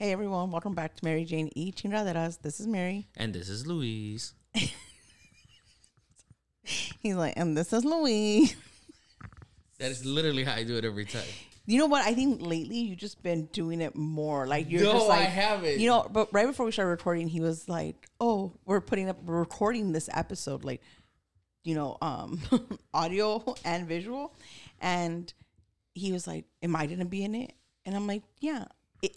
Hey everyone, welcome back to Mary Jane E. Chinraderas. This is Mary. And this is Luis. He's like, and this is Luis. That is literally how I do it every time. You know what? I think lately you've just been doing it more. Like you're just like, I haven't. You know, but right before we started recording, he was like, oh, we're recording this episode, like, you know, audio and visual. And he was like, am I gonna be in it? And I'm like, yeah.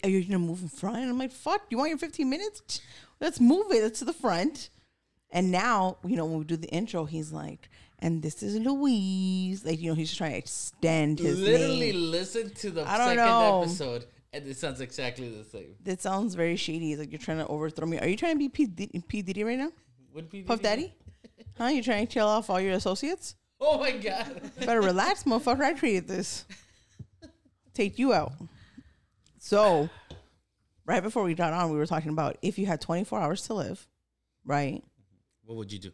Are you going to move in front? And I'm like, fuck, you want your 15 minutes? Let's move it. It's to the front. And now, you know, when we do the intro, he's like, and this is Louise. Like, you know, he's just trying to extend his name. Listen to the second episode, and it sounds exactly the same. That sounds very shady. It's like you're trying to overthrow me. Are you trying to be P. Diddy right now? What P. Diddy? Puff Daddy? Huh? You trying to kill off all your associates? Oh, my God. Better relax, motherfucker. I created this. Take you out. So, right before we got on, we were talking about if you had 24 hours to live, right? What would you do?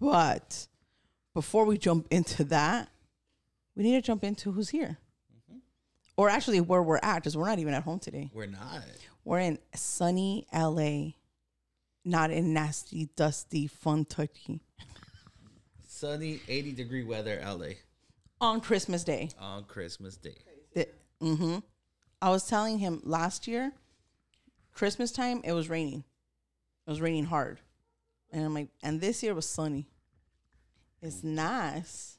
But before we jump into that, we need to jump into who's here. Mm-hmm. Or actually where we're at, because we're not even at home today. We're not. We're in sunny LA, not in nasty, dusty, fun Turkey. Sunny, 80-degree weather LA. On Christmas Day. Mm-hmm. I was telling him last year, Christmas time, it was raining. It was raining hard. And I'm like, and this year was sunny. It's nice.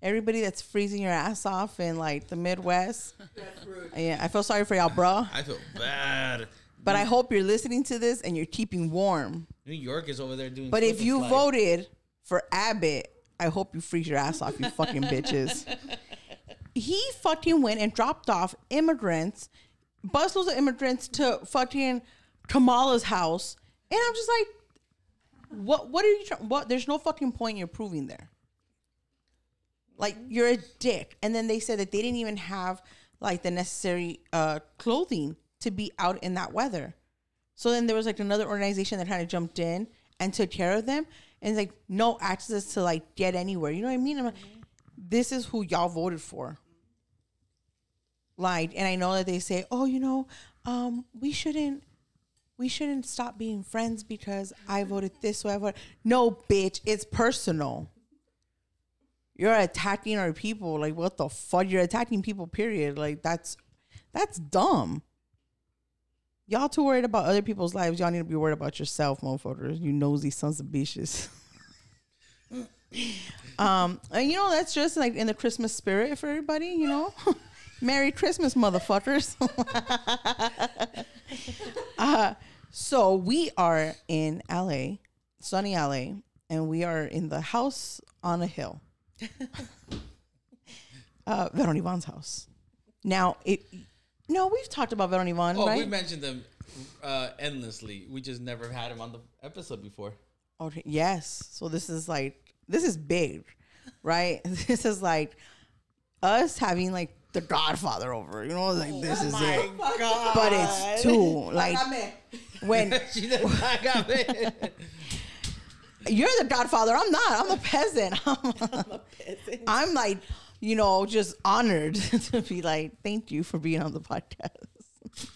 Everybody that's freezing your ass off in like the Midwest. That's rude. Yeah, I feel sorry for y'all, bro. I feel bad. But I hope you're listening to this and you're keeping warm. New York is over there doing. But if you voted for Abbott, I hope you freeze your ass off, you fucking bitches. He fucking went and dropped off busloads of immigrants to fucking Kamala's house. And I'm just like, what, there's no fucking point you're proving there. Like, you're a dick. And then they said that they didn't even have like the necessary clothing to be out in that weather. So then there was like another organization that kind of jumped in and took care of them. And it's like, no access to like get anywhere. You know what I mean? I'm like, this is who y'all voted for. Like, and I know that they say, oh, you know, we shouldn't stop being friends because I voted this way. No, bitch, it's personal. You're attacking our people. Like, what the fuck? You're attacking people, period. Like, that's dumb. Y'all too worried about other people's lives. Y'all need to be worried about yourself, motherfuckers. You nosy sons of bitches. And you know, that's just like in the Christmas spirit for everybody, you know. Merry Christmas, motherfuckers. So we are in LA, sunny LA, and we are in the house on a hill. Veroni Vaughn's house. Now we've talked about Veroni Vaughn, right? We mentioned them endlessly. We just never had him on the episode before. Okay, yes. So this is big, right? This is like us having like the Godfather over, you know, like this is it. God. But it's too like when she said, I got it. You're the Godfather. I'm not. I'm a peasant. I'm like, you know, just honored to be like, thank you for being on the podcast.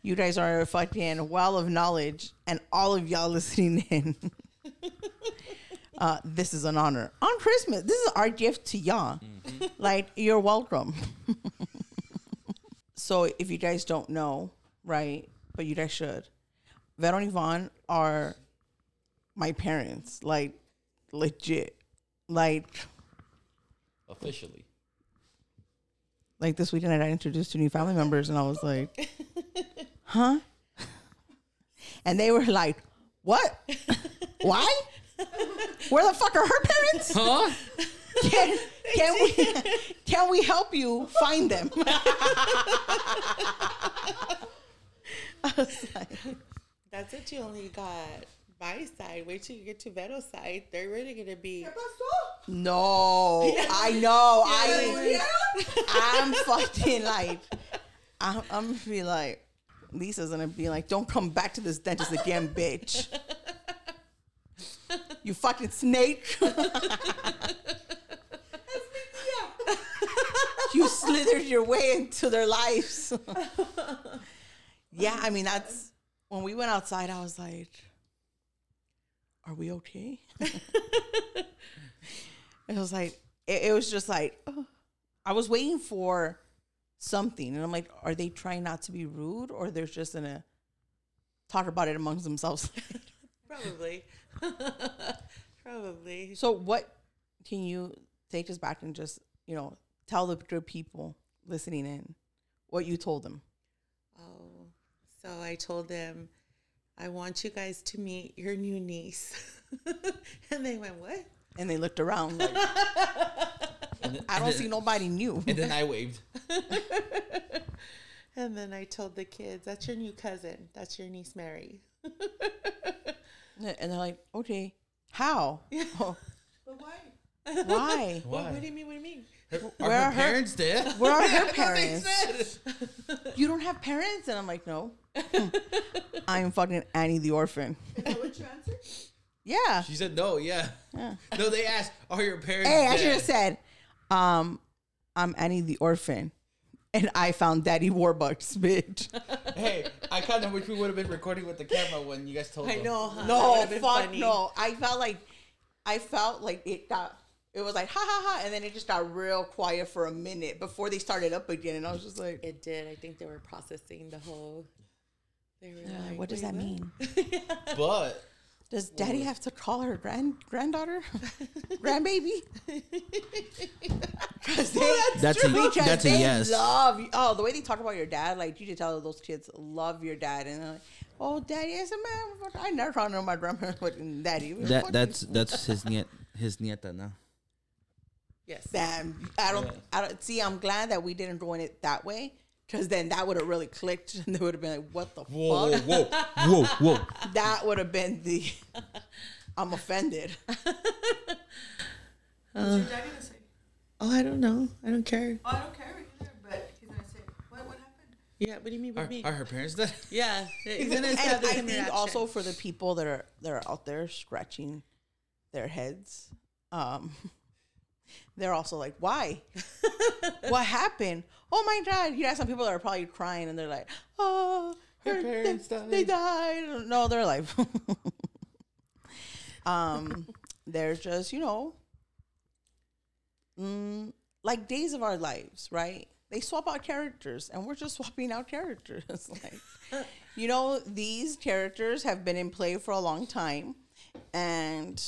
You guys are a fucking well of knowledge, and all of y'all listening in. This is an honor on Christmas. This is our gift to y'all. Mm-hmm. Like, you're welcome. So if you guys don't know, right, but you guys should. Veroni Vaughn are my parents, like legit, like officially. Like this weekend, I got introduced to new family members, and I was like, huh? And they were like, what? Why? Where the fuck are her parents? Huh? Can we help you find them? I was like, that's it. You only got my side. Wait till you get to Veto's side. They're really gonna be. No, I know. I'm fucking like. I'm gonna be like. Lisa's gonna be like, don't come back to this dentist again, bitch. You fucking snake. you slithered your way into their lives. Yeah, I mean, that's when we went outside, I was like, are we okay? It was like, it was just like, oh. I was waiting for something. And I'm like, are they trying not to be rude? Or they're just going to talk about it amongst themselves? Probably. Probably. So what can you take us back and just, you know, tell the people listening in what you told them? Oh, so I told them, I want you guys to meet your new niece. And they went, what? And they looked around like, I don't see nobody new. And then I waved. And then I told the kids, that's your new cousin. That's your niece, Mary. And they're like, okay, how? Yeah. Oh. But why? Why? Why? What do you mean? What do you mean? Where are her parents there? Where are her parents? You don't have parents? And I'm like, no. I'm fucking Annie the orphan. Is that what you answered? Yeah. She said no, yeah. No, they asked, are your parents dead? Hey, I should have said, I'm Annie the orphan. And I found Daddy Warbucks, bitch. Hey, I kind of wish we would have been recording with the camera when you guys told me. I know, huh? No, fuck funny. No. I felt like it was like, ha, ha, ha. And then it just got real quiet for a minute before they started up again. And I was just like. It did. I think they were processing the whole. They were like, what does that mean? Yeah. But. Does Daddy have to call her granddaughter? Grandbaby? That's a yes. Love you. Oh, the way they talk about your dad, like, you can tell those kids love your dad. And they're like, oh, Daddy is a man. I never found out my grandparents with Daddy. That's his nieta now. Yes. I don't see, I'm glad that we didn't go in it that way. Because then that would have really clicked, and they would have been like, what the fuck? Whoa. That would have been the, I'm offended. What's your daddy going to say? Oh, I don't know. I don't care. Oh, I don't care either, but he's going to say, what happened? Yeah, what do you mean by me? Are her parents dead? Yeah. He's gonna have this interaction. I think also for the people that are out there scratching their heads, they're also like, why? What happened? Oh, my God. You know, some people are probably crying, and they're like, oh, her parents died. They died. No, they're alive. They're just, you know, like days of our lives, right? They swap out characters, and we're just swapping out characters. Like, you know, these characters have been in play for a long time, and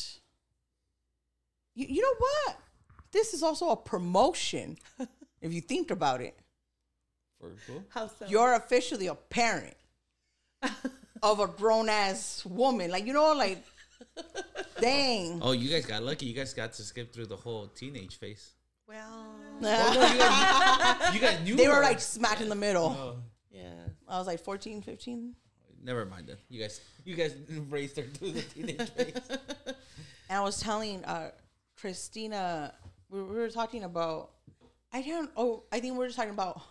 you know what? This is also a promotion, if you think about it. Cool. How so? You're officially a parent of a grown-ass woman. Like, you know, like, dang. Oh, you guys got lucky. You guys got to skip through the whole teenage phase. Well. you guys knew. They were, like, smack in the middle. Oh. Yeah. I was, like, 14, 15. Never mind that. You guys raised her through the teenage phase. And I was telling Christina... We were talking about, I think we were just talking about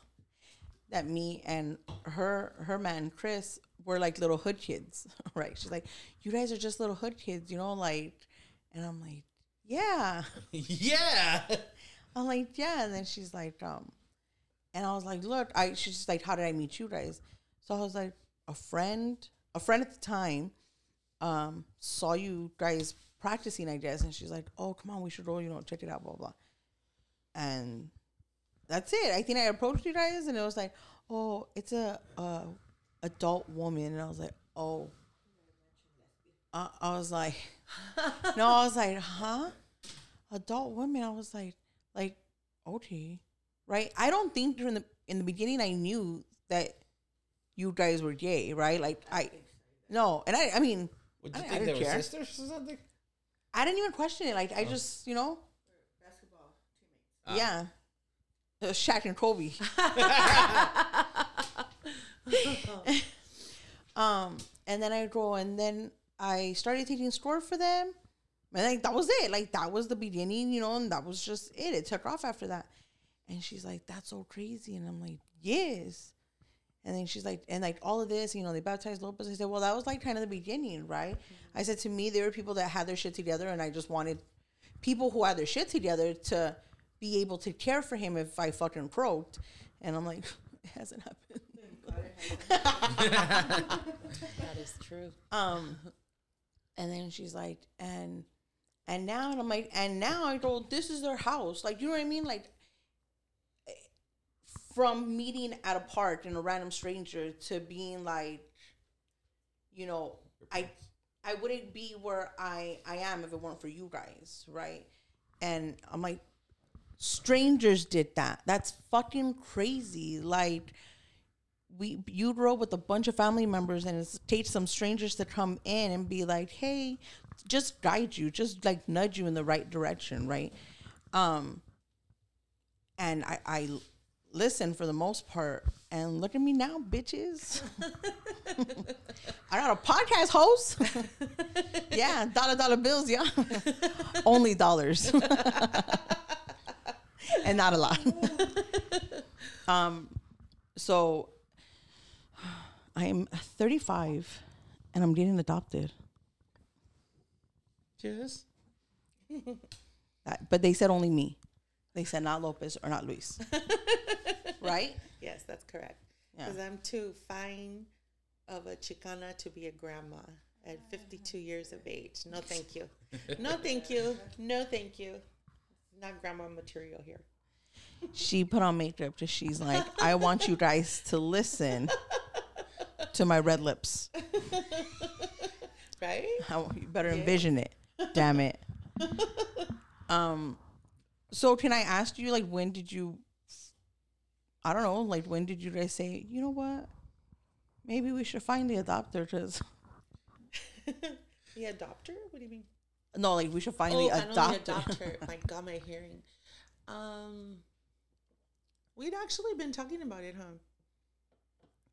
that me and her man, Chris, were like little hood kids, right? She's like, you guys are just little hood kids, you know, like, and I'm like, yeah. Yeah. I'm like, yeah. And then she's like, and I was like, look, she's just like, how did I meet you guys? So I was like, a friend at the time saw you guys practicing, I guess, and she's like, oh, come on, we should roll, you know, check it out, blah, blah. And that's it. I think I approached you guys, and it was like, oh, it's a adult woman. And I was like, oh. I was like, no, I was like, huh? Adult woman? I was like, okay. Right? I don't think during in the beginning I knew that you guys were gay, right? Like, I mean... Would you think they were sisters or something? I didn't even question it. Like, I just, you know. Basketball teammates. Yeah. It was Shaq and Kobe. And then I go, and then I started taking score for them. And, like, that was it. Like, that was the beginning, you know, and that was just it. It took off after that. And she's like, that's so crazy. And I'm like, yes. And then she's like, and like all of this, you know, they baptized Lopez. I said, well, that was like kind of the beginning, right? Mm-hmm. I said, to me, there were people that had their shit together, and I just wanted people who had their shit together to be able to care for him if I fucking croaked. And I'm like, it hasn't happened. That is true. And then she's like, and now, and I'm like, and now I told, this is their house. Like, you know what I mean? Like, from meeting at a park and a random stranger to being like, you know, I wouldn't be where I am if it weren't for you guys, right? And I'm like, strangers did that. That's fucking crazy. Like, you rode with a bunch of family members and it takes some strangers to come in and be like, hey, just guide you, just like nudge you in the right direction, right? And I listen for the most part, and look at me now, bitches. I got a podcast host. Yeah, dollar bills, yeah. Only dollars. And not a lot. So I'm 35 and I'm getting adopted. Cheers. But they said only me. They said not Lopez or not Luis. Right? Yes, that's correct. Because I'm too fine of a Chicana to be a grandma at 52 years of age. No, thank you. No, thank you. No, thank you. Not grandma material here. She put on makeup because she's like, I want you guys to listen to my red lips. Right? You better envision it. Damn it. So can I ask you, like, when did you, I don't know, like, when did you guys say, you know what, maybe we should find the adopter, because. The adopter? What do you mean? No, like, we should find the adopter. I don't know, the adopter. My God, my hearing. We'd actually been talking about it, huh?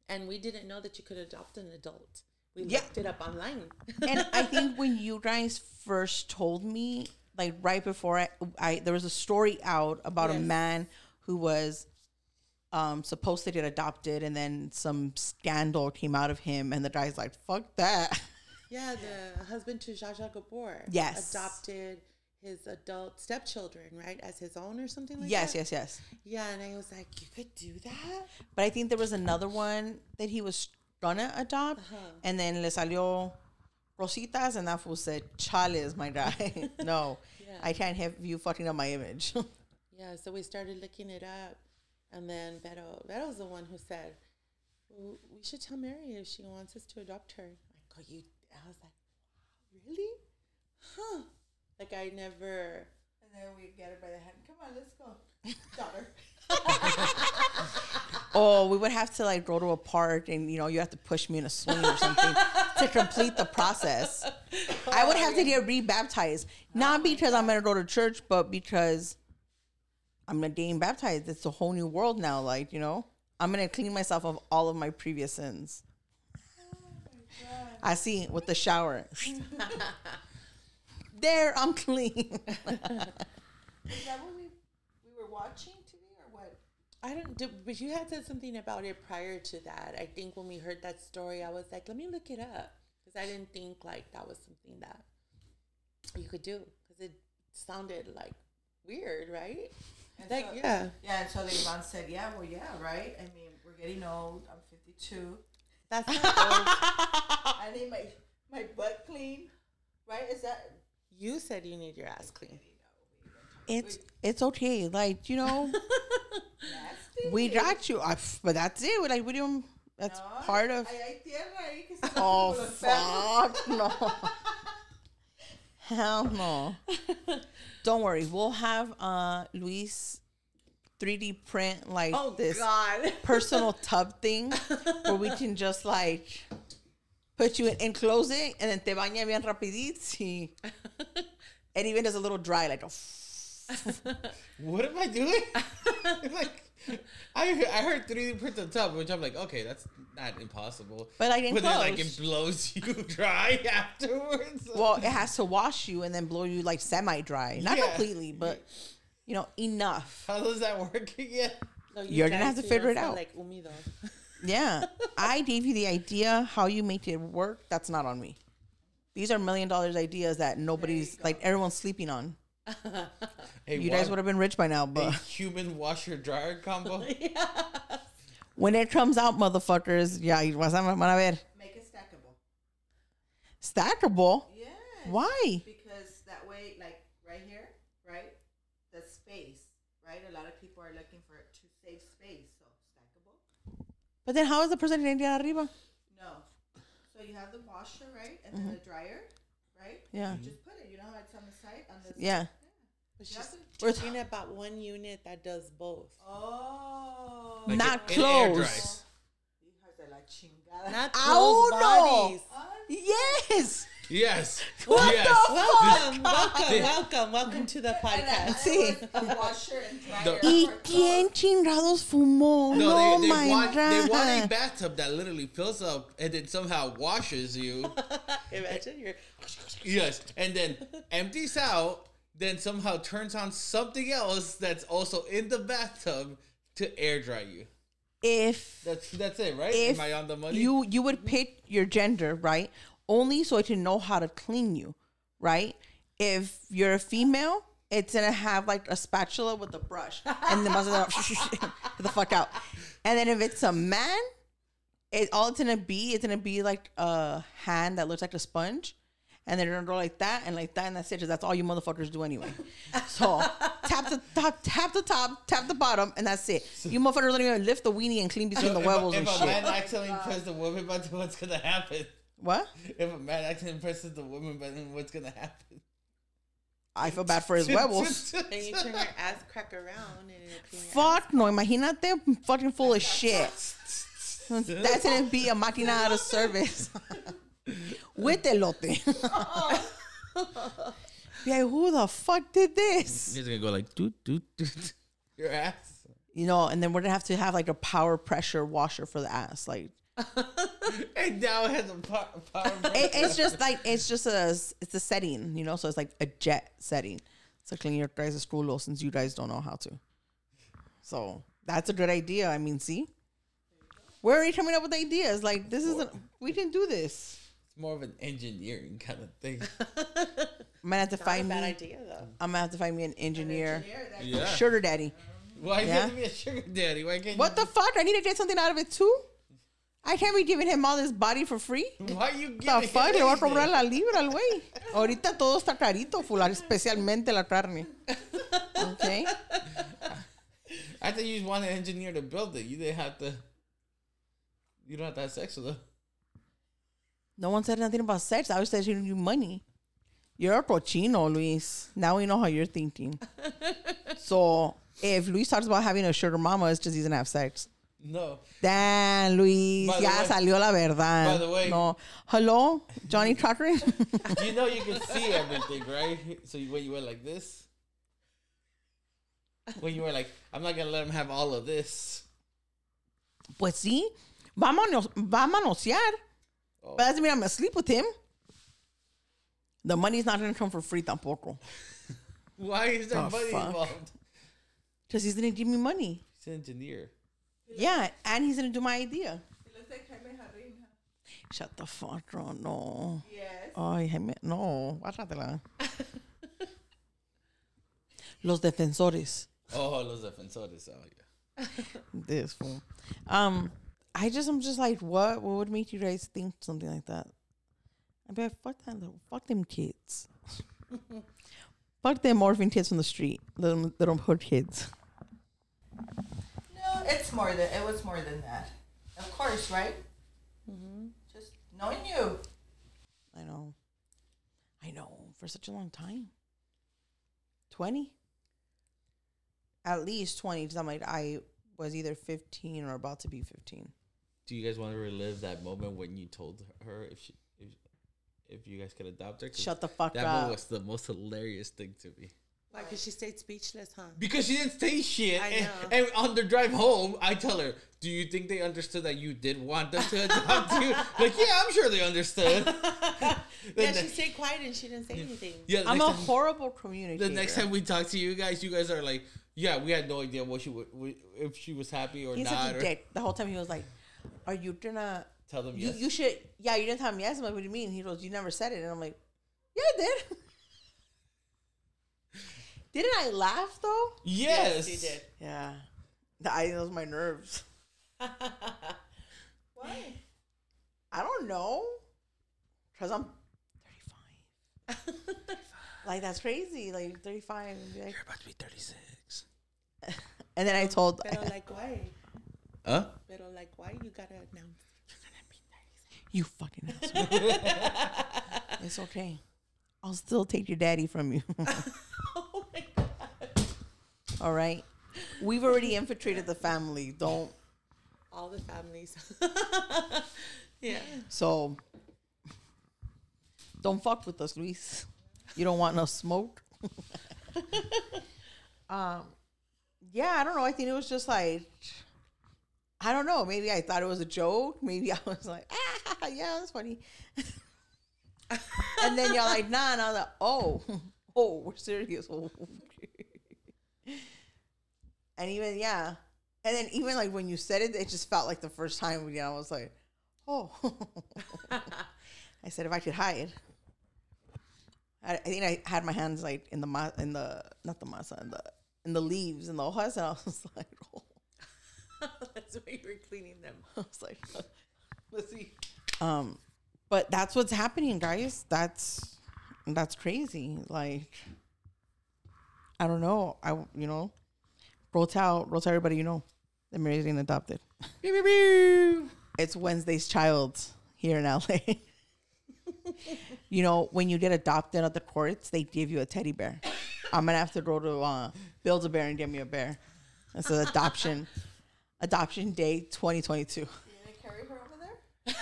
And we didn't know that you could adopt an adult. We looked it up online. And I think when you guys first told me, like right before I there was a story out about a man who was supposed to get adopted, and then some scandal came out of him, and the guy's like, "Fuck that." Yeah, the husband to Zsa Zsa Gabor. Yes, adopted his adult stepchildren, right, as his own or something like that. Yes. Yeah, and I was like, "You could do that." But I think there was another one that he was gonna adopt, and then le salió Rositas, and that fool said, "Chales, my guy." No, I can't have you fucking up my image. Yeah, so we started looking it up, and then Beto was the one who said, well, "We should tell Mary if she wants us to adopt her." Like, oh, you? I was like, really? Huh? Like I never. And then we get her by the hand. Come on, let's go, daughter. Oh, we would have to like go to a park, and you know you have to push me in a swing or something to complete the process. Oh, I would have to get rebaptized, not because I'm gonna go to church, but because I'm gonna get baptized. It's a whole new world now. Like, you know, I'm gonna clean myself of all of my previous sins. Oh, I see with the shower. There, I'm clean. Is that what we were watching? I don't do, but you had said something about it prior to that. I think when we heard that story, I was like, let me look it up. Because I didn't think like that was something that you could do. Because it sounded like weird, right? And like, so, yeah, and so Yvonne said, right? I mean, we're getting old. I'm 52. That's not old. I need my butt clean, right? Is that? You said you need your ass clean. It's okay, like, you know, we got you, but that's it. We're like, we do. That's no, part of. Oh fuck no! Hell no! Don't worry, we'll have Luis 3D print like this personal tub thing where we can just like put you in and close it, and then te baña bien rapidito, and even does a little dry like a. What am I doing? Like, I heard 3D print the tub, which I'm like, okay, that's not impossible. But like, then like it blows you dry afterwards. Well, it has to wash you and then blow you like semi-dry, not completely, but you know, enough. How does that work again? No, you're gonna have to figure it out. Like umido. Yeah, I gave you the idea. How you make it work? That's not on me. These are $1 million ideas that nobody's like everyone's sleeping on. You guys would have been rich by now, but... A human washer-dryer combo? Yeah. When it comes out, motherfuckers, yeah, vas a ver. Make it stackable. Stackable? Yeah. Why? Because that way, like, right here, right? The space, right? A lot of people are looking for it to save space, so stackable. But then how is the person in Indiana arriba? No. So you have the washer, right? And then the dryer, right? Yeah. You just put it, you know how it's on the side? On the side? We're talking about one unit that does both. Oh. Like not close. Not close bodies. Yes. Yes. What the fuck? Welcome to the podcast. ¿Y quién chingados fumó? No, they want a bathtub that literally fills up and then somehow washes you. Imagine you're... Yes. And then empties out. Then somehow turns on something else that's also in the bathtub to air dry you. If that's it, right? Am I on the money? You would pick your gender, right? Only so it can know how to clean you, right? If you're a female, it's gonna have like a spatula with a brush, and the the fuck out. And then if it's a man, it's gonna be like a hand that looks like a sponge. And they're gonna go like that, and that's it. That's all you motherfuckers do anyway. So tap the top, tap the bottom, and that's it. You motherfuckers don't even lift the weenie and clean between the huevos and shit. If a man accidentally presses the woman button, what's gonna happen? What? If a man accidentally presses the woman button, what's gonna happen? I feel bad for his huevos. And you turn your ass crack around, and it clean your fuck no, imagínate, fucking full of shit. That's gonna be a máquina out of service. With elote. Like, who the fuck did this? It's gonna go like doot doot doot your ass. You know, and then we're gonna have to have like a power pressure washer for the ass, like. And now it has a power pressure. It's a setting, you know. So it's like a jet setting. So clean your guys' screw low since you guys don't know how to. So that's a good idea. I mean, see, we're already coming up with ideas. Like this isn't. We can do this. More of an engineering kind of thing. I'm gonna have to find me an engineer. Sugar daddy. Why can't you be a sugar daddy? Why can't what you the fuck? I need to get something out of it too. I can't be giving him all this body for free. Why are you giving the fuck? Le voy a comprar la libra al güey. Ahorita todo está carito, fular, especialmente la carne. Okay. I thought you wanted an engineer to build it. You didn't have to. You don't have to have sex with her. No one said nothing about sex. I always said she didn't do money. You're a cochino, Luis. Now we know how you're thinking. So if Luis talks about having a sugar mama, it's just he doesn't have sex. No. Damn, Luis. Ya salió la verdad. By the way. No. Hello, Johnny Cochran? You know you can see everything, right? So when you were like this. When you were like, I'm not going to let him have all of this. Pues sí. Va a manosear. But that doesn't mean I'm going to sleep with him. The money's not going to come for free tampoco. Why is there money involved? Because he's going to give me money. He's an engineer. Yeah, and he's going to do my idea. It looks like Jaime Jarrín. Shut the fuck up, no. Yes. Ay, Jaime, no. Guárdatela. Los defensores. Oh, los defensores. Oh, yeah. This fool. I'm just like, what would make you guys think something like that? I'd be like, fuck them kids. Fuck them orphan kids from the street. Little hood kids. No, it was more than that. Of course, right? Mm-hmm. Just knowing you. I know. For such a long time. 20? At least 20, because I'm like, I was either 15 or about to be 15. Do you guys want to relive that moment when you told her if you guys could adopt her? Shut the fuck up. That moment was the most hilarious thing to me. Why? Because she stayed speechless, huh? Because she didn't say shit. I know. And on the drive home, I tell her, do you think they understood that you did want them to adopt you? Like, yeah, I'm sure they understood. She stayed quiet and she didn't say anything. Yeah, I'm a horrible communicator. The next time we talk to you guys are like, yeah, we had no idea what she would, if she was happy or not. He's such a dick. The whole time he was like, are you gonna tell them yes? You should. Yeah, you didn't tell him yes. I'm like, what do you mean? He goes, you never said it. And I'm like, yeah, I did. Didn't I laugh though? Yes, you did. Yeah, that was my nerves. Why? I don't know. Cause I'm 35. Like that's crazy. Like 35. And be like, you're about to be 36. And then I told. Pero like why? Huh? Pero like why you gotta announce you're gonna be 36? You fucking asshole. It's okay. I'll still take your daddy from you. Oh my god. All right. We've already infiltrated the family. Don't. All the families. Yeah. So don't fuck with us, Luis. You don't want no smoke. Yeah, I don't know. I think it was just like, I don't know. Maybe I thought it was a joke. Maybe I was like, ah, yeah, that's funny. And then you're like, nah. And I was like, oh, we're serious. Oh, okay. And even, yeah. And then even like when you said it, it just felt like the first time again. I was like, oh. I said, if I could hide. I think I had my hands like in the in the leaves and the hojas, and I was like, oh. That's why you were cleaning them. I was like, let's see. But that's what's happening, guys. That's crazy. Like, I don't know. Roll tell everybody you know that Mary's getting adopted. It's Wednesday's Child here in LA. You know, when you get adopted at the courts, they give you a teddy bear. I'm going to have to go to Build-A-Bear and get me a bear. That's an adoption day 2022. You going to carry her over there?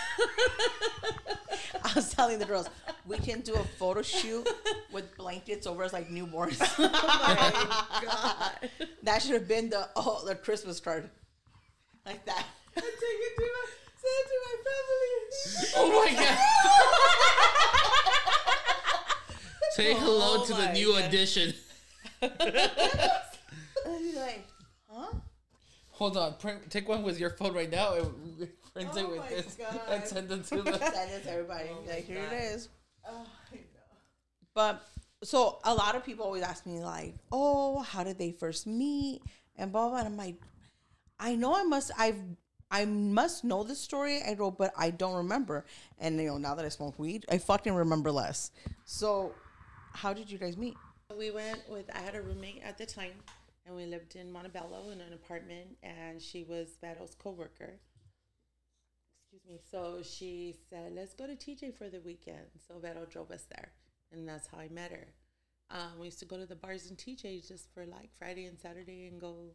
I was telling the girls, we can do a photo shoot with blankets over us like newborns. Oh my God. That should have been the Christmas card. Like that. I take it to my family. Oh my God. Say hello to the new edition. Like, huh? Hold on. Take one with your phone right now and print it with this. God. And send it to everybody. Oh like, here God. It is. Oh, I know. But, so a lot of people always ask me, like, oh, how did they first meet? And blah, blah, blah. And I'm like, I must know this story. I wrote, but I don't remember. And you know, now that I smoke weed, I fucking remember less. So, how did you guys meet? We went with. I had a roommate at the time, and we lived in Montebello in an apartment. And she was Vettel's coworker. Excuse me. So she said, "Let's go to TJ for the weekend." So Vettel drove us there, and that's how I met her. We used to go to the bars in TJ just for like Friday and Saturday and go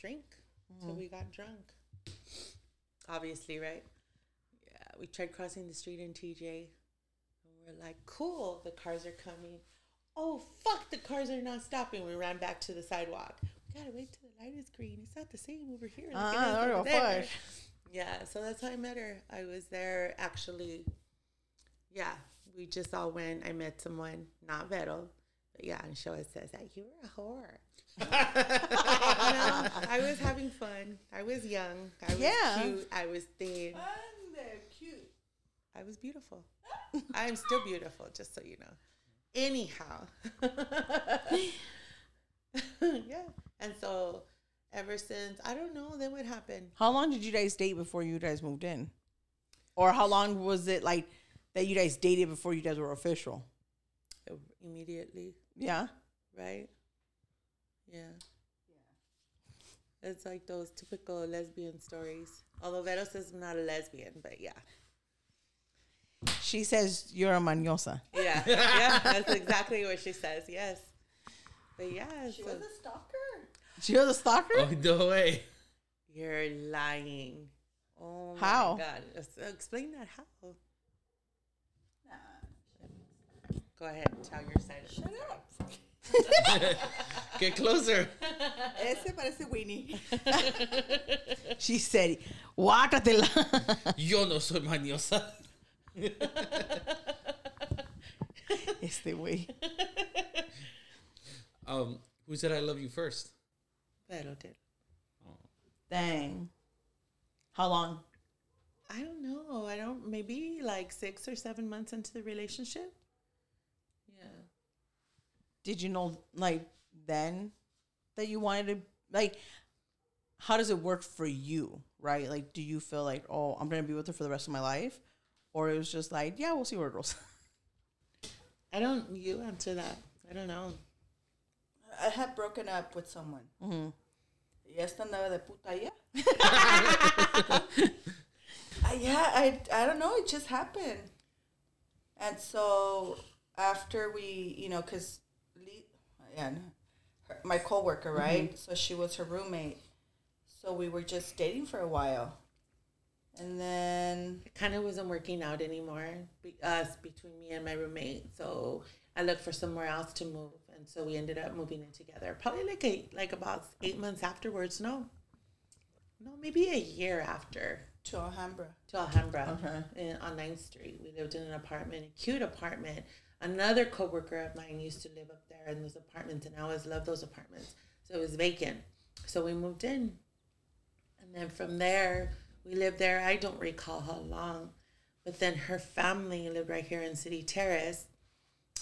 drink. So we got drunk. Obviously, right? Yeah, we tried crossing the street in TJ. And we're like, cool, the cars are coming. Oh, fuck, the cars are not stopping. We ran back to the sidewalk. We gotta wait till the light is green. It's not the same over here. Like there. Yeah, so that's how I met her. I was there, actually. Yeah, we just all went. I met someone, not Vettel. But yeah, and she always says that you were a whore. No, I was having fun. I was young. I was cute. I was thin. Cute. I was beautiful. I'm still beautiful, just so you know. Anyhow. Yeah. And so ever since, I don't know, then what happened? How long did you guys date before you guys moved in? Or how long was it like that you guys dated before you guys were official? Immediately. Yeah. Right? Yeah. It's like those typical lesbian stories. Although Vero says I'm not a lesbian, but yeah. She says you're a mañosa. Yeah, yeah, that's exactly what she says. Yes, but yeah, she was a stalker. She was a stalker. Oh no way! You're lying. Oh my God! Explain that how. Nah. Go ahead and tell your side. Shut up. Get closer. Ese parece Winnie. She said, "Guácatela." Yo no soy mañosa. Este güey. Who said I love you first? Vero did. Oh. Dang. How long? I don't know. Maybe like 6 or 7 months into the relationship. Yeah. Did you know, like, then that you wanted to, like, how does it work for you, right? Like, do you feel like, oh, I'm going to be with her for the rest of my life? Or it was just like, yeah, we'll see where it goes. You answer that. I don't know. I have broken up with someone. Mm-hmm. I don't know. It just happened. And so after we, you know, because my coworker, right? Mm-hmm. So she was her roommate. So we were just dating for a while. And then it kind of wasn't working out anymore, between me and my roommate. So I looked for somewhere else to move. And so we ended up moving in together. Probably like about 8 months afterwards. No, maybe a year after. To Alhambra. Okay. On 9th Street. We lived in an apartment, a cute apartment. Another coworker of mine used to live up there in those apartments, and I always loved those apartments. So it was vacant. So we moved in. And then from there, we lived there. I don't recall how long. But then her family lived right here in City Terrace.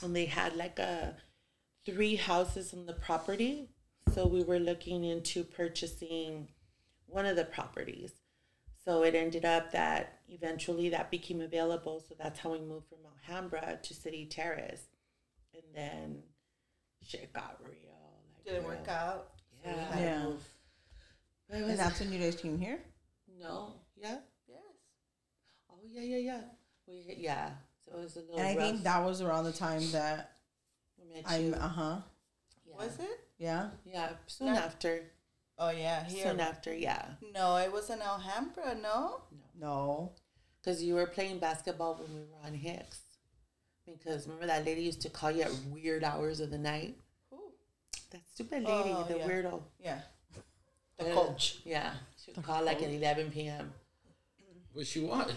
And they had like a 3 houses on the property. So we were looking into purchasing one of the properties. So it ended up that eventually that became available. So that's how we moved from Alhambra to City Terrace. And then shit got real. Like, did it work out? Yeah. So yeah. And that's when you guys came here? No. Yeah? Yes. Oh, yeah. Yeah. So it was a little rough. And I think that was around the time that I met you. Yeah. Was it? Yeah. Yeah. Soon after. Oh, yeah. Here. Soon after, yeah. No, it was in Alhambra, No. Because you were playing basketball when we were on Hicks. Because remember that lady used to call you at weird hours of the night? Who? That stupid lady, weirdo. Yeah. The coach. Yeah. She would call like at 11 p.m. What she want? To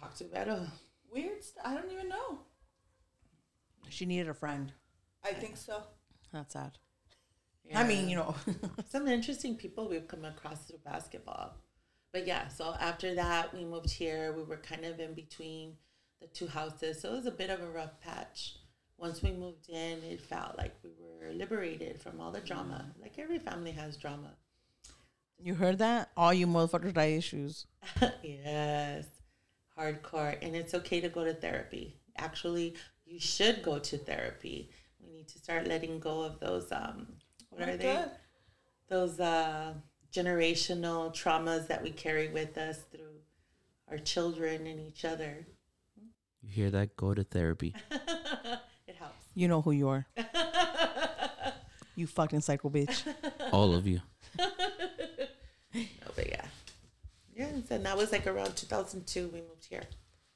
talk to Beto. Weird stuff. I don't even know. She needed a friend. I think so. That's sad. Yeah. I mean, some interesting people we've come across through basketball. But yeah, so after that, we moved here. We were kind of in between the 2 houses. So it was a bit of a rough patch. Once we moved in, it felt like we were liberated from all the drama. Like every family has drama. You heard that? All you motherfuckers got issues. Yes. Hardcore. And it's okay to go to therapy. Actually, you should go to therapy. We need to start letting go of those... What are they? Those generational traumas that we carry with us through our children and each other. You hear that? Go to therapy. It helps. You know who you are. You fucking psycho bitch. All of you. No, but yeah. Yeah, and that was like around 2002 we moved here.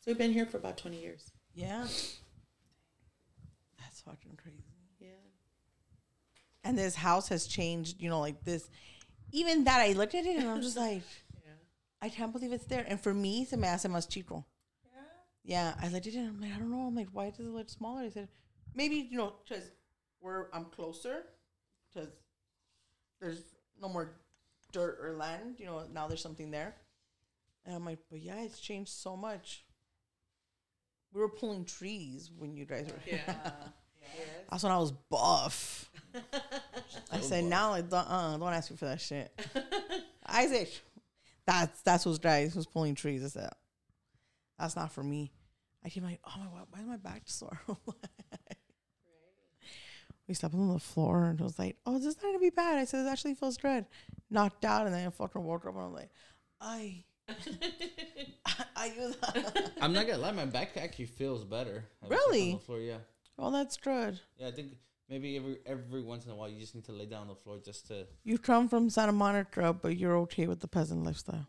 So we've been here for about 20 years. Yeah. That's fucking crazy. And this house has changed, like this. Even that, I looked at it and I'm just like, I can't believe it's there. And for me, se me hace más chico. Yeah, I looked at it and I'm like, I don't know. I'm like, why does it look smaller? I said, maybe, because I'm closer. Because there's no more dirt or land. Now there's something there. And I'm like, but yeah, it's changed so much. We were pulling trees when you guys were here. Yeah. Yes. That's when I was buff. I said, buff. Now don't ask me for that shit. Isaac, that's those guys who's pulling trees. I said, that's not for me. I came like, oh my god, why is my back sore? Right. We slept on the floor and I was like, oh, this is not gonna be bad. I said, it actually feels good. Knocked out and then I fucking woke up and I'm like, I'm not gonna lie, my back actually feels better. Really? On the floor, yeah. Oh, that's good. Yeah, I think maybe every once in a while you just need to lay down on the floor just to... You come from Santa Monica, but you're okay with the peasant lifestyle.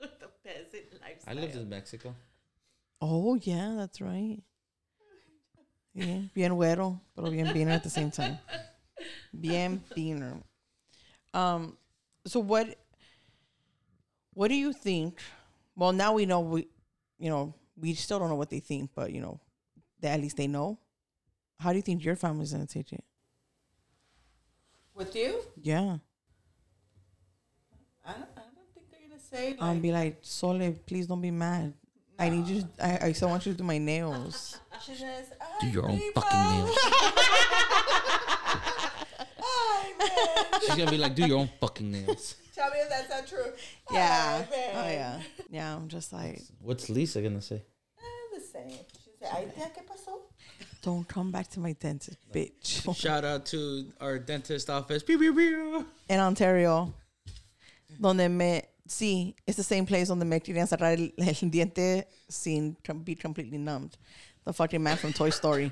The peasant lifestyle. I lived in Mexico. Oh, yeah, that's right. Yeah, bien güero, pero bien beaner at the same time. Bien beaner. So what do you think? Well, now we know, we still don't know what they think, but, at least they know. How do you think your family's going to take it? With you? Yeah. I don't think they're going to say that. I'll be like, Sole, please don't be mad. No. I need you. I still want you to do my nails. She says, do your own fucking nails. She's going to be like, do your own fucking nails. Tell me if that's not true. Yeah. Oh, yeah. Yeah, I'm just like. What's Lisa going to say? The same. She's like, "Ay, tía, ¿qué pasó?" Don't come back to my dentist, bitch. Shout out to our dentist office. In Ontario. Donde me. Sí, it's the same place donde me querían cerrar el diente sin be completely numbed. The fucking man from Toy Story.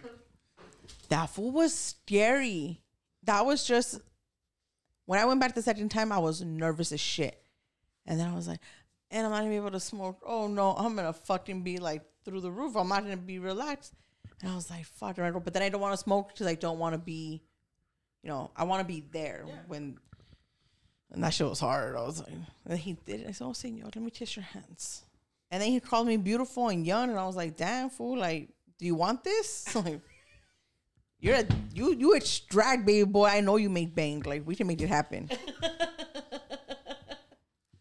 That fool was scary. That was just. When I went back the second time, I was nervous as shit. And then I was like, and I'm not going to be able to smoke. Oh, no, I'm going to fucking be like through the roof. I'm not going to be relaxed. And I was like, fuck. But then I don't want to smoke because I don't want to be, you know, I want to be there. Yeah. When. And that shit was hard. I was like, and he did it. I said, oh, senor, let me kiss your hands. And then he called me beautiful and young. And I was like, damn, fool, like, do you want this? Like, you extract, baby boy. I know you make bang. Like, we can make it happen.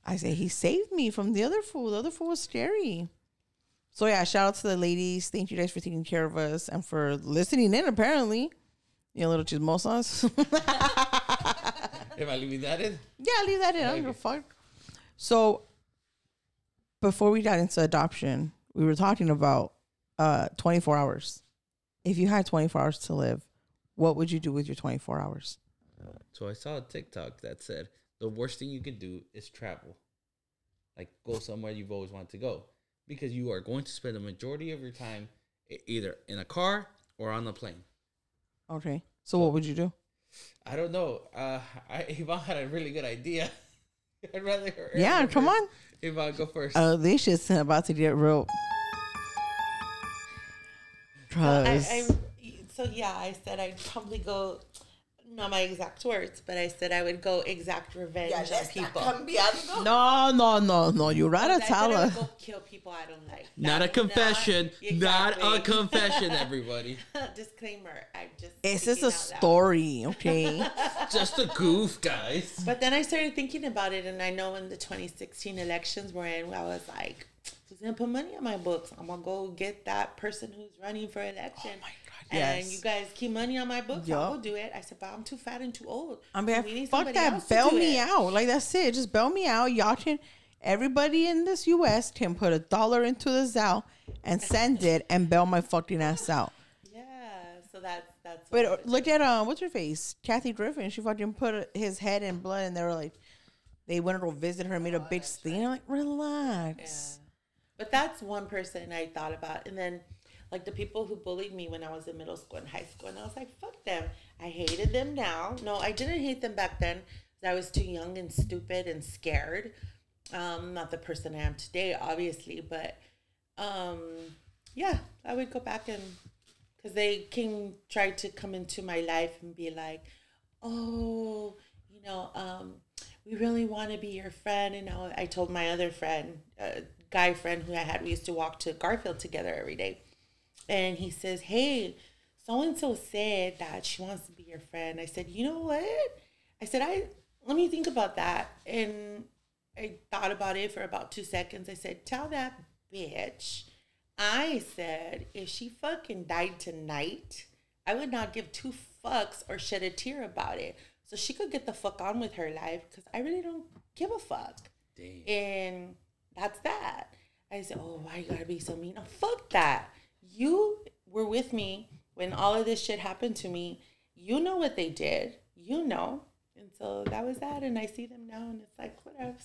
I say, he saved me from the other fool. The other fool was scary. So, yeah, shout out to the ladies. Thank you guys for taking care of us and for listening in, apparently. You know, little chismosas. If I leave that in? Yeah, leave that in. I don't give a fuck. So, before we got into adoption, we were talking about 24 hours. If you had 24 hours to live, what would you do with your 24 hours? So, I saw a TikTok that said, the worst thing you could do is travel. Like, go somewhere you've always wanted to go. Because you are going to spend the majority of your time either in a car or on the plane. Okay. So, what would you do? I don't know. Yvonne had a really good idea. I'd rather her. Yeah, come on. Yvonne, go first. Oh, this shit's about to get real. I said I'd probably go, not my exact words, but I said I would go exact revenge on people. No. You'd rather tell us. Go kill people I don't like. Not a confession, everybody. Disclaimer. I'm just. This is a story, okay? Just a goof, guys. But then I started thinking about it, and I know when the 2016 elections were in, I was like, who's going to put money on my books? I'm going to go get that person who's running for election. Oh, my God. Yes. And you guys keep money on my books. Yep. I'll do it. I said, but I'm too fat and too old. I mean, fuck that. Bail me out. Like, that's it. Just bail me out. Y'all can, everybody in this U.S. can put $1 into the Zelle and send it and bail my fucking ass out. Yeah. So that's. But look at, what's her face? Kathy Griffin. She fucking put his head in blood and they were like, they went to go visit her and made a big thing. I'm like, relax. Yeah. But that's one person I thought about. And then, like, the people who bullied me when I was in middle school and high school. And I was like, fuck them. I hated them now. No, I didn't hate them back then. I was too young and stupid and scared. Not the person I am today, obviously. But, yeah, I would go back and... Because they tried to come into my life and be like, oh, you know, we really want to be your friend. And I told my other friend, guy friend who I had, we used to walk to Garfield together every day. And he says, hey, so-and-so said that she wants to be your friend. I said, you know what? I said, let me think about that. And I thought about it for about 2 seconds. I said, tell that bitch. I said, if she fucking died tonight, I would not give two fucks or shed a tear about it. So she could get the fuck on with her life because I really don't give a fuck. Damn. And that's that. I said, oh, why you gotta be so mean? Oh, fuck that. You were with me when all of this shit happened to me. You know what they did. You know. And so that was that. And I see them now and it's like, whatever.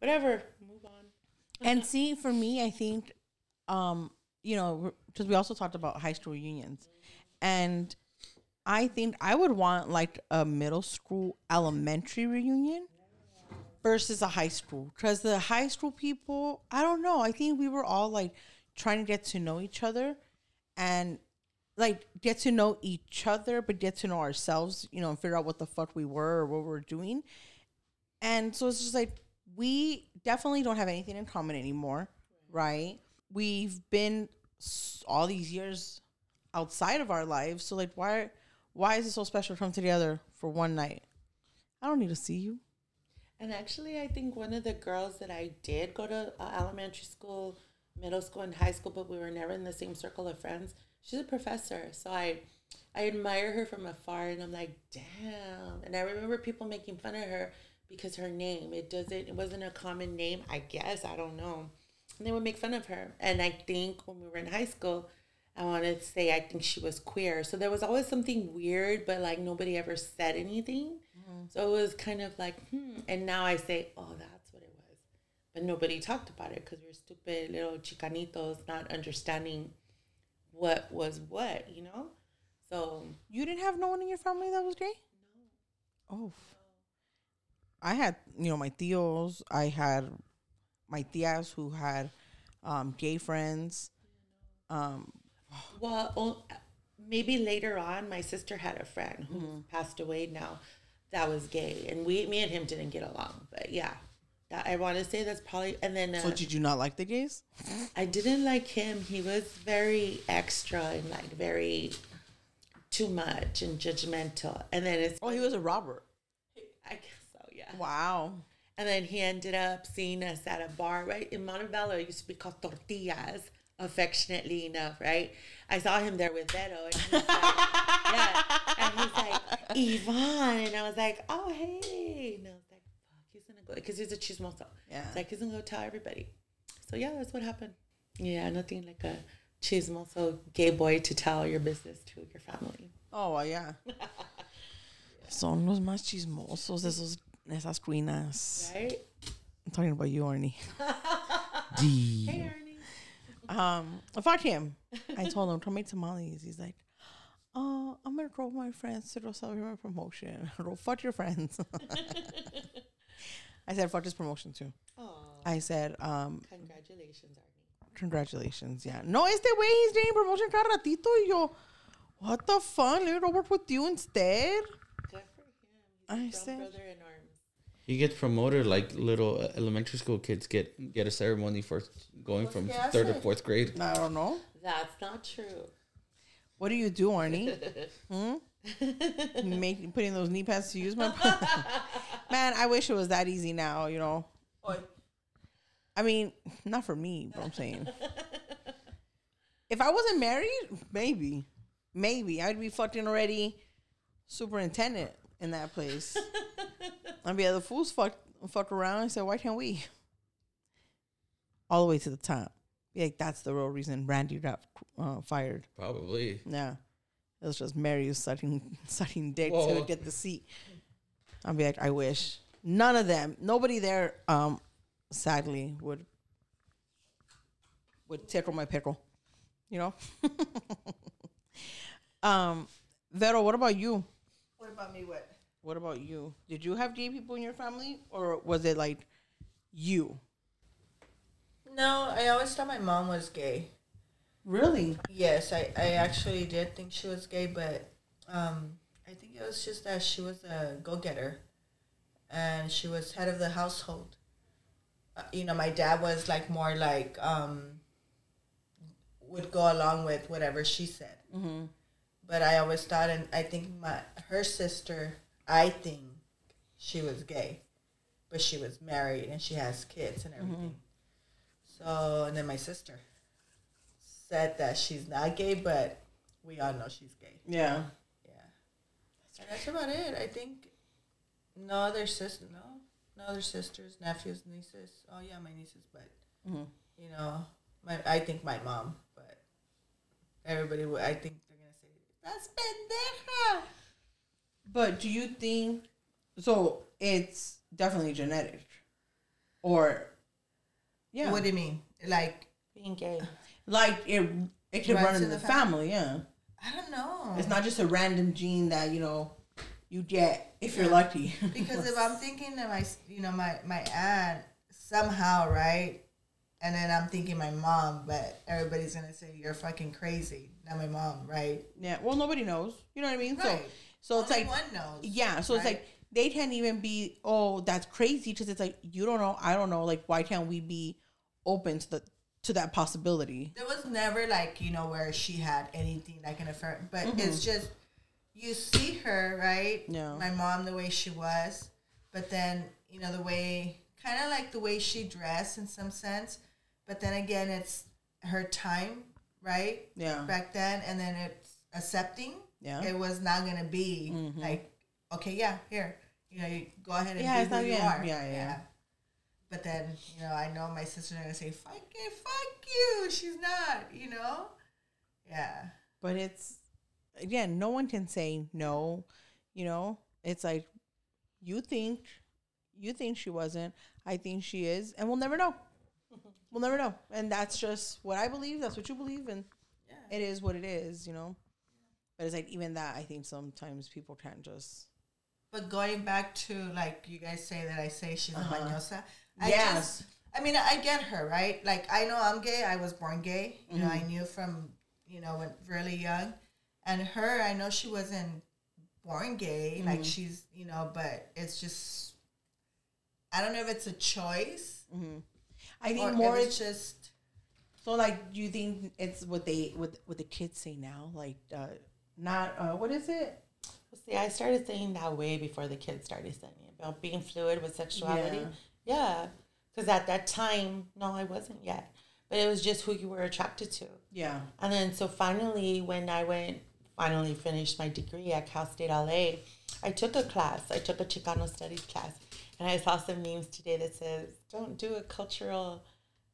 Whatever. Move on. And see, for me, I think, you know, because we also talked about high school reunions. Mm-hmm. And I think I would want like a middle school, elementary reunion versus a high school. Because the high school people, I don't know. I think we were all like, trying to get to know each other and like get to know each other, but get to know ourselves, you know, and figure out what the fuck we were or what we were doing. And so it's just like, we definitely don't have anything in common anymore. Right. We've been all these years outside of our lives. So like, why is it so special to come together for one night? I don't need to see you. And actually, I think one of the girls that I did go to elementary school, middle school and high school, but we were never in the same circle of friends. She's a professor. So I I admire her from afar, and I'm like, damn. And I remember people making fun of her because her name, it wasn't a common name, I guess, I don't know. And they would make fun of her. And I think when we were in high school, I wanted to say I think she was queer. So there was always something weird, but like nobody ever said anything. Mm-hmm. So it was kind of like, And now I say, oh, that's what it was. But nobody talked about it because we were stupid little Chicanitos not understanding what was what, you know? So. You didn't have no one in your family that was gay? No. Oh. I had, my tíos. I had my tías who had gay friends. Well, maybe later on, my sister had a friend who passed away now that was gay. And me and him didn't get along. But yeah, I want to say that's probably... And then, so did you not like the gays? I didn't like him. He was very extra and like very too much and judgmental. And then it's... Oh, he was a robber. I guess so, yeah. Wow. And then he ended up seeing us at a bar, right? In Montebello, it used to be called Tortillas. Affectionately enough, right? I saw him there with Beto, and he's like, yeah. And he's like, Yvonne. And I was like, oh, hey. And I was like, fuck, he's going to go. Because he's a chismoso. Yeah. It's like, he's going to go tell everybody. So, yeah, that's what happened. Yeah, nothing like a chismoso gay boy to tell your business to your family. Oh, well, yeah. Yeah. Son los más chismosos, esas cuinas. Right? I'm talking about you, Arnie. Hey, Arnie. Fuck him. I told him, come make tamales. He's like, oh, I'm going to roll my friends to celebrate my promotion. Fuck your friends. I said, fuck his promotion too. Aww. I said, congratulations, Arnie. Congratulations, yeah. No, este way he's getting promotion cada ratito. Y yo, what the fuck? Let me work with you instead. Good for him. He's a brother in arms. You get promoted like little elementary school kids get a ceremony for going from third to fourth grade. I don't know. That's not true. What do you do, Arnie? Putting those knee pads to use my... Man, I wish it was that easy now, Oy. I mean, not for me, but I'm saying. If I wasn't married, maybe I'd be fucking already superintendent in that place. I mean, the fools fuck around and said, why can't we? All the way to the top. Be like, that's the real reason Randy got fired. Probably. Yeah. It was just Mary sucking dick to get the seat. I'll be like, I wish. None of them. Nobody there, sadly, would tickle my pickle. Vero, what about you? What about me? What? What about you? Did you have gay people in your family, or was it like you? No, I always thought my mom was gay. Really? Yes, I actually did think she was gay, but I think it was just that she was a go-getter, and she was head of the household. My dad was like more like would go along with whatever she said. Mm-hmm. But I always thought, and I think her sister... I think she was gay, but she was married and she has kids and everything. Mm-hmm. So, and then my sister said that she's not gay, but we all know she's gay. Yeah. Yeah. That's about it. I think no other sisters, nephews, nieces. Oh yeah, my nieces, but I think my mom, but everybody would. I think they're gonna say that's pendeja. But do you think, so it's definitely genetic, or, yeah. What do you mean? Like, being gay. Like, it can run in the family, yeah. I don't know. It's not just a random gene that, you get, if you're lucky. Because if I'm thinking that my aunt, somehow, right? And then I'm thinking my mom, but everybody's going to say, you're fucking crazy. Not my mom, right? Yeah, well, nobody knows. You know what I mean? Right. So it's like, one knows, yeah. So right? It's like they can't even be. Oh, that's crazy because it's like you don't know. I don't know. Like, why can't we be open to that possibility? There was never like where she had anything like an affair, but it's just you see her right. Yeah. My mom, the way she was, but then the way kind of like the way she dressed in some sense, but then again it's her time, right? Yeah. Back then, and then it's accepting. Yeah. It was not going to be like, okay, yeah, here. You know, you go ahead and be who you are. Yeah. But then, you know, I know my sister's going to say, fuck it, fuck you. She's not, you know? Yeah. But it's, again, no one can say no. You know, it's like, you think she wasn't. I think she is. And we'll never know. We'll never know. And that's just what I believe. That's what you believe. And it is what it is, you know? But it's like, even that, I think sometimes people can't just... But going back to, like, you guys say that I say she's a mañosa. Yes. I mean, I get her, right? Like, I know I'm gay. I was born gay. You know, I knew from, you know, when really young. And her, I know she wasn't born gay. Like, she's, you know, but it's just... I don't know if it's a choice. I think more it's just... So, like, do you think it's what the kids say now? Like, what is it? Well, see, I started saying that way before the kids started saying it, about being fluid with sexuality. Yeah. Because at that time, no, I wasn't yet. But it was just who you were attracted to. Yeah. And then, so finally, when I finally finished my degree at Cal State LA, I took a class. I took a Chicano Studies class. And I saw some memes today that says, don't do a cultural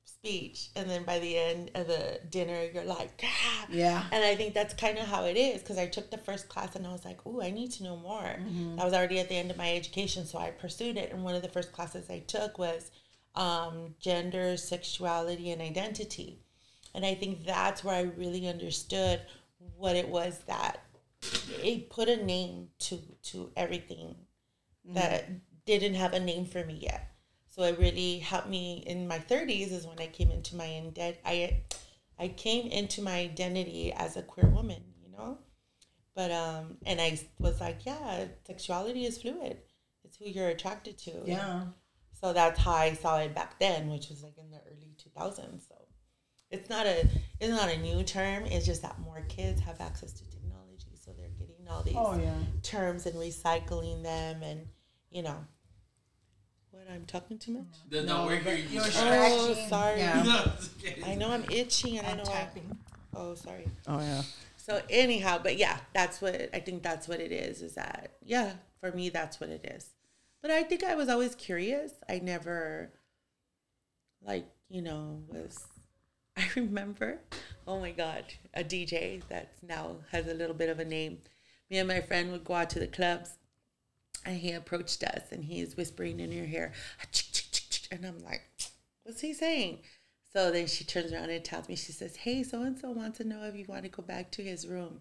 speech, and then by the end of the dinner you're like, ah! Yeah. And I think that's kind of how it is, because I took the first class and I was like, ooh, I need to know more. I was already at the end of my education, so I pursued it. And one of the first classes I took was gender, sexuality, and identity. And I think that's where I really understood what it was, that it put a name to everything that didn't have a name for me yet. So it really helped me in my 30s is when I came into my I came into my identity as a queer woman, you know? But, and I was like, yeah, sexuality is fluid. It's who you're attracted to. Yeah. So that's how I saw it back then, which was like in the early 2000s. So it's not a new term. It's just that more kids have access to technology. So they're getting all these terms and recycling them and, you know. What, I'm talking too much? No, we're here. You're scratching. Oh, sorry. Yeah. No, I know I'm itching, and I know tapping. Oh, sorry. Oh, yeah. So anyhow, but yeah, that's what, I think that's what it is that, yeah, for me, that's what it is. But I think I was always curious. I never, like, you know, I remember, oh my God, a DJ that now has a little bit of a name. Me and my friend would go out to the clubs. And he approached us, and he's whispering in her hair, and I'm like, what's he saying? So then she turns around and tells me, she says, hey, so-and-so wants to know if you want to go back to his room.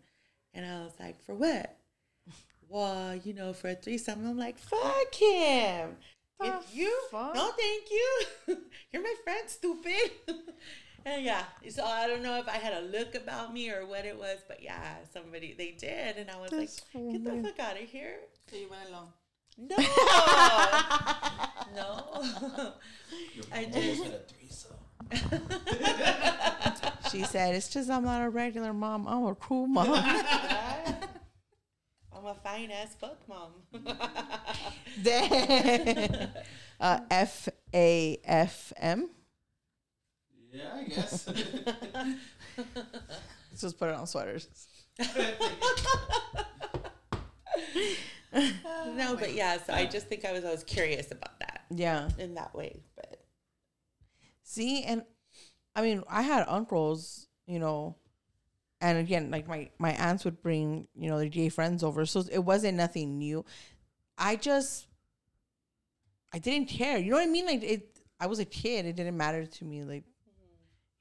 And I was like, for what? Well, you know, for a threesome. I'm like, fuck him. If you? Fuck? No, thank you. You're my friend, stupid. And yeah, so I don't know if I had a look about me or what it was, but yeah, they did. And I was like, get the fuck out of here. So you went alone? No. No. I just had a threesome. She said, it's just I'm not a regular mom. I'm a cool mom. I'm a fine-ass fuck mom. F-A-F-M? Yeah, I guess. Let's just put it on sweaters. No, but yeah, so I just think I was curious about that. Yeah. In that way. But see, and I mean, I had uncles, you know, and again, like my aunts would bring, you know, their gay friends over. So it wasn't nothing new. I didn't care. You know what I mean? Like I was a kid. It didn't matter to me. Like,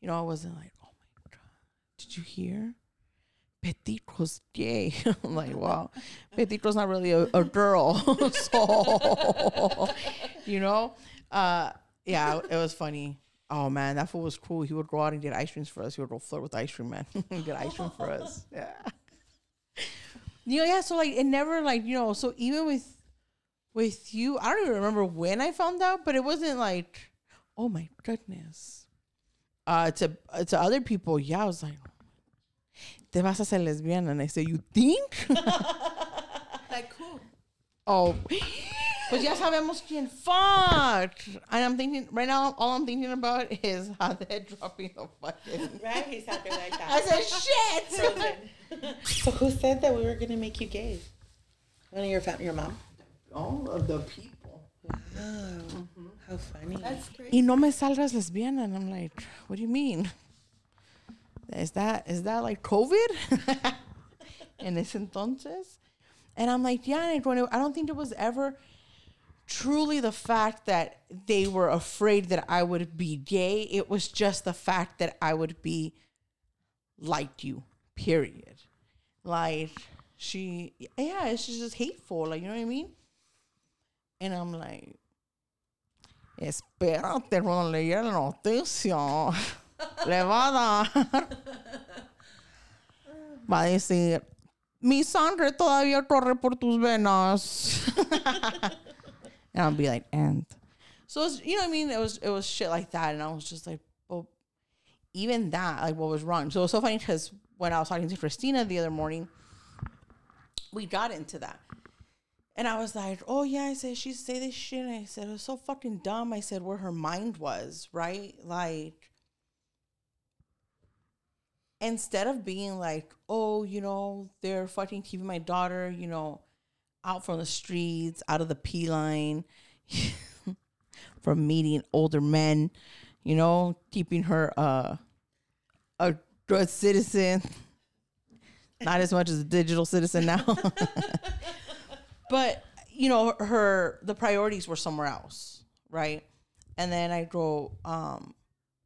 you know, I wasn't like, oh my God, did you hear? Petico's gay. I'm like, wow. Petico's not really a girl. So, you know? Yeah, it was funny. Oh, man, that fool was cool. He would go out and get ice creams for us. He would go flirt with ice cream, man. Get ice cream for us. Yeah. You know, yeah, so, like, it never, like, you know, so even with you, I don't even remember when I found out, but it wasn't like, oh, my goodness. To other people, yeah, I was like, te vas a ser lesbiana. And I say, you think? Like, who? Oh. Pues ya sabemos quién. Fuck. And I'm thinking, right now, all I'm thinking about is how they're dropping the fucking... Right? He's something like that. I said, shit! So who said that we were going to make you gay? One of your mom? All of the people. Wow. Mm-hmm. How funny. That's great. Y no me salgas lesbiana. And I'm like, what do you mean? Is that like COVID? En ese entonces? And I'm like, yeah, I don't think there was ever truly the fact that they were afraid that I would be gay. It was just the fact that I would be like you, period. Like, it's just hateful. Like, you know what I mean? And I'm like, espérate, cuando le llegue la noticia, le va a dar. Va a decir, mi sangre todavía corre por tus venas. And I'll be like, and. So, you know what I mean? It was shit like that. And I was just like, oh, even that, like, what was wrong? So it was so funny because when I was talking to Christina the other morning, we got into that. And I was like, oh, yeah, I said, she say this shit. And I said, it was so fucking dumb. I said, where her mind was, right? Like, instead of being like, oh, you know, they're fucking keeping my daughter, you know, out from the streets, out of the P line, from meeting older men, you know, keeping her a good citizen, not as much as a digital citizen now. But, you know, the priorities were somewhere else, right? And then I go,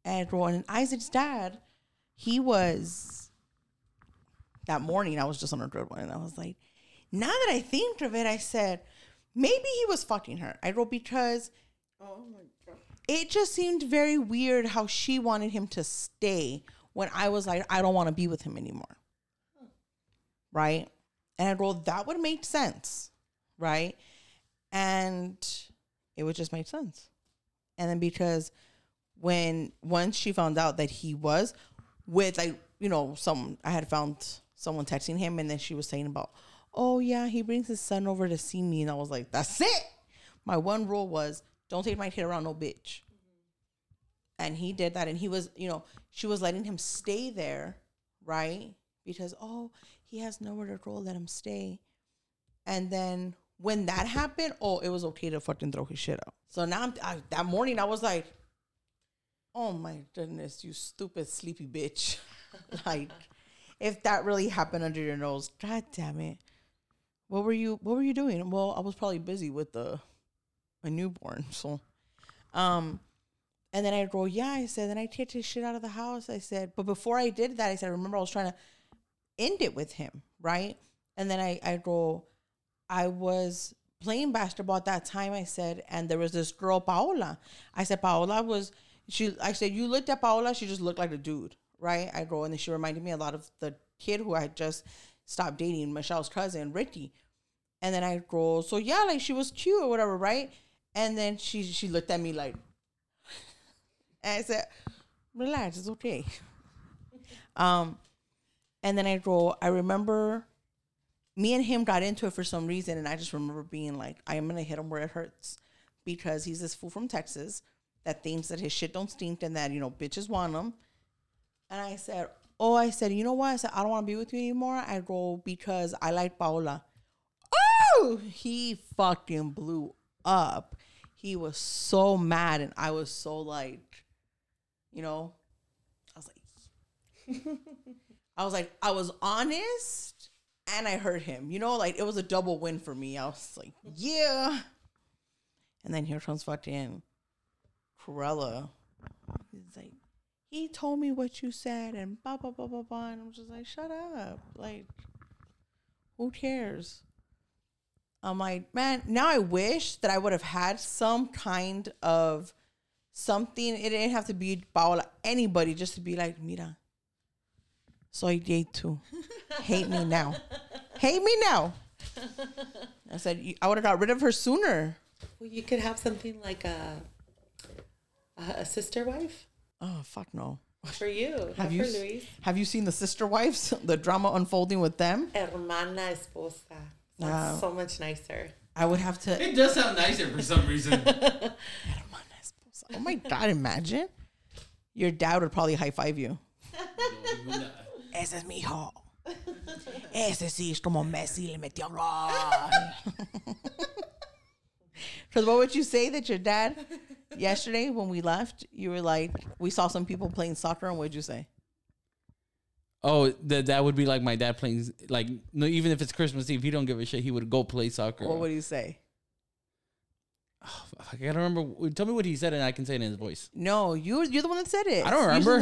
and Isaac's dad, he was, that morning, I was just on a road one, and I was like, now that I think of it, I said, maybe he was fucking her. I wrote because it just seemed very weird how she wanted him to stay when I was like, I don't want to be with him anymore. Huh. Right? And I wrote, that would make sense. Right? And it would just make sense. And then because once she found out that he was with, like, you know, I had found someone texting him, and then she was saying about, oh, yeah, he brings his son over to see me. And I was like, that's it. My one rule was, don't take my kid around, no bitch. Mm-hmm. And he did that. And he was, you know, she was letting him stay there, right? Because, oh, he has nowhere to go, let him stay. And then when that happened, oh, it was okay to fucking throw his shit out. So now that morning I was like, oh, my goodness, you stupid, sleepy bitch. Like, if that really happened under your nose, God damn it. What were you doing? Well, I was probably busy with a newborn. So, and then I go, yeah, I said, then I kicked his shit out of the house. I said, but before I did that, I said, remember I was trying to end it with him, right? And then I go, I was playing basketball at that time. I said, and there was this girl, Paola. I said, you looked at Paola. She just looked like a dude, right? I go, and then she reminded me a lot of the kid who I had just stopped dating, Michelle's cousin, Ricky. And then I go, so yeah, like she was cute or whatever, right? And then she looked at me like, and I said, relax, it's okay. And then I go, I remember me and him got into it for some reason, and I just remember being like, I am gonna hit him where it hurts, because he's this fool from Texas that thinks that his shit don't stink and that, you know, bitches want him. And I said, oh, I said, you know what? I said, I don't want to be with you anymore. I go, because I like Paola. Oh, he fucking blew up. He was so mad, and I was so like, you know, I was like, I was honest, and I hurt him. You know, like, it was a double win for me. I was like, yeah. And then here comes fucking Corella. He's like, he told me what you said and blah, blah, blah, blah, blah. And I'm just like, shut up. Like, who cares? I'm like, man, now I wish that I would have had some kind of something. It didn't have to be Paola, anybody, just to be like, mira, soy gay too. Hate me now. Hate me now. I said, I would have got rid of her sooner. Well, you could have something like a sister wife. Oh, fuck no. For you. Have you seen the sister wives? The drama unfolding with them? Hermana esposa. That's so much nicer. I would have to. It does sound nicer for some reason. Oh my God, imagine. Your dad would probably high five you. Ese es mi hijo. Ese sí es como Messi le metió gol. Because what would you say that your dad, yesterday when we left, you were like, we saw some people playing soccer, and what would you say? Oh, that would be like my dad playing, like, no, even if it's Christmas Eve, he don't give a shit. He would go play soccer. What would you say? Oh, I gotta remember. Tell me what he said, and I can say it in his voice. No, you're the one that said it. I don't remember.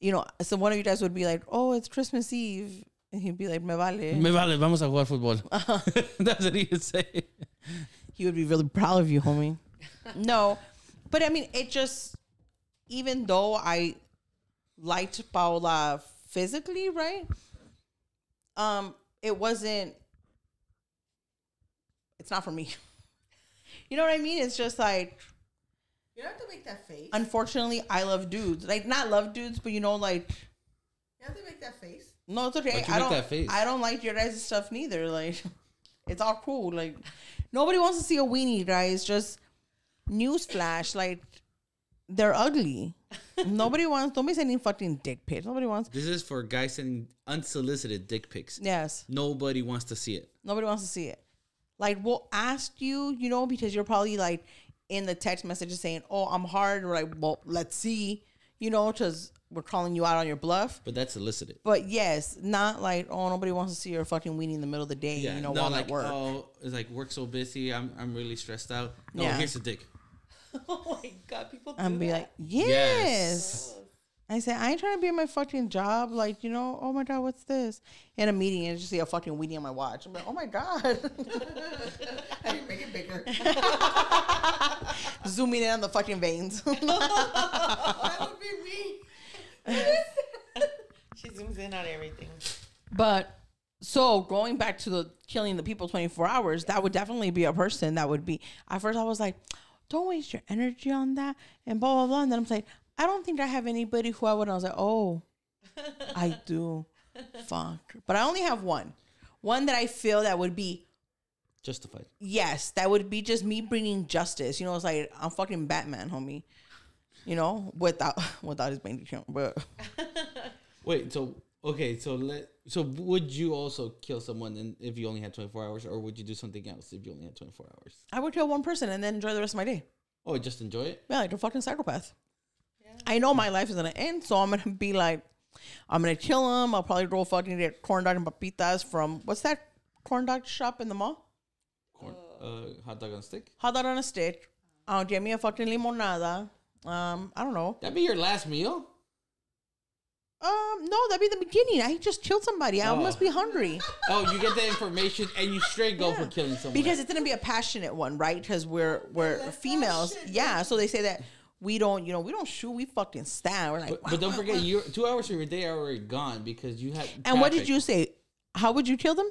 Usually so one of you guys would be like, "Oh, it's Christmas Eve," and he'd be like, "Me vale, vamos a jugar fútbol." Uh-huh. That's what he would say. He would be really proud of you, homie. No, but I mean, it just, even though I liked Paola physically, right? It wasn't. It's not for me. You know what I mean? It's just like, you don't have to make that face. Unfortunately, I love dudes. Like, not love dudes, but you know, like, you have to make that face. No, it's okay. I don't like your guys' stuff neither. Like, it's all cool. Like, nobody wants to see a weenie, guys. Just newsflash, like, they're ugly. Nobody wants. Don't be sending fucking dick pics. Nobody wants. This is for guys sending unsolicited dick pics. Yes. Nobody wants to see it. Nobody wants to see it. Like, we'll ask you, you know, because you're probably, like, in the text messages saying, oh, I'm hard. We're like, well, let's see, you know, because we're calling you out on your bluff. But that's solicited. But, yes, not like, oh, nobody wants to see your fucking weenie in the middle of the day, yeah, you know, no, while like, at work. Oh, it's like, work's so busy. I'm really stressed out. No, yeah. Here's a dick. Oh, my God. People do and be that. Like, yes. Oh. I say, I ain't trying to be in my fucking job. Like, you know, oh my God, what's this? In a meeting, and I just see a fucking weenie on my watch. I'm like, oh my God. I didn't make it bigger. Zooming in on the fucking veins. That would be me. She zooms in on everything. But so going back to the killing the people 24 hours, that would definitely be a person that would be. At first, I was like, don't waste your energy on that, and blah, blah, blah. And then I'm saying, I don't think I have anybody who I would. I was like, oh, I do. Fuck. But I only have one. One that I feel that would be justified. Yes. That would be just me bringing justice. You know, it's like, I'm fucking Batman, homie. You know, without his bank account. But wait, so would you also kill someone if you only had 24 hours? Or would you do something else if you only had 24 hours? I would kill one person and then enjoy the rest of my day. Oh, just enjoy it? Yeah, like a fucking psychopath. I know my life is going to end, so I'm going to be like, I'm going to kill him. I'll probably go fucking get corn dog and papitas from, what's that corn dog shop in the mall? Hot dog on a stick? Hot dog on a stick. I'll get me a fucking limonada. I don't know. That'd be your last meal? No, that'd be the beginning. I just killed somebody. I must be hungry. Oh, you get the information and you straight go for killing someone. Because it's going to be a passionate one, right? Because we're females. Yeah, so they say that. We don't shoot. We fucking stab. We're like, but don't forget, your 2 hours of your day are already gone because you had. And traffic. What did you say? How would you kill them?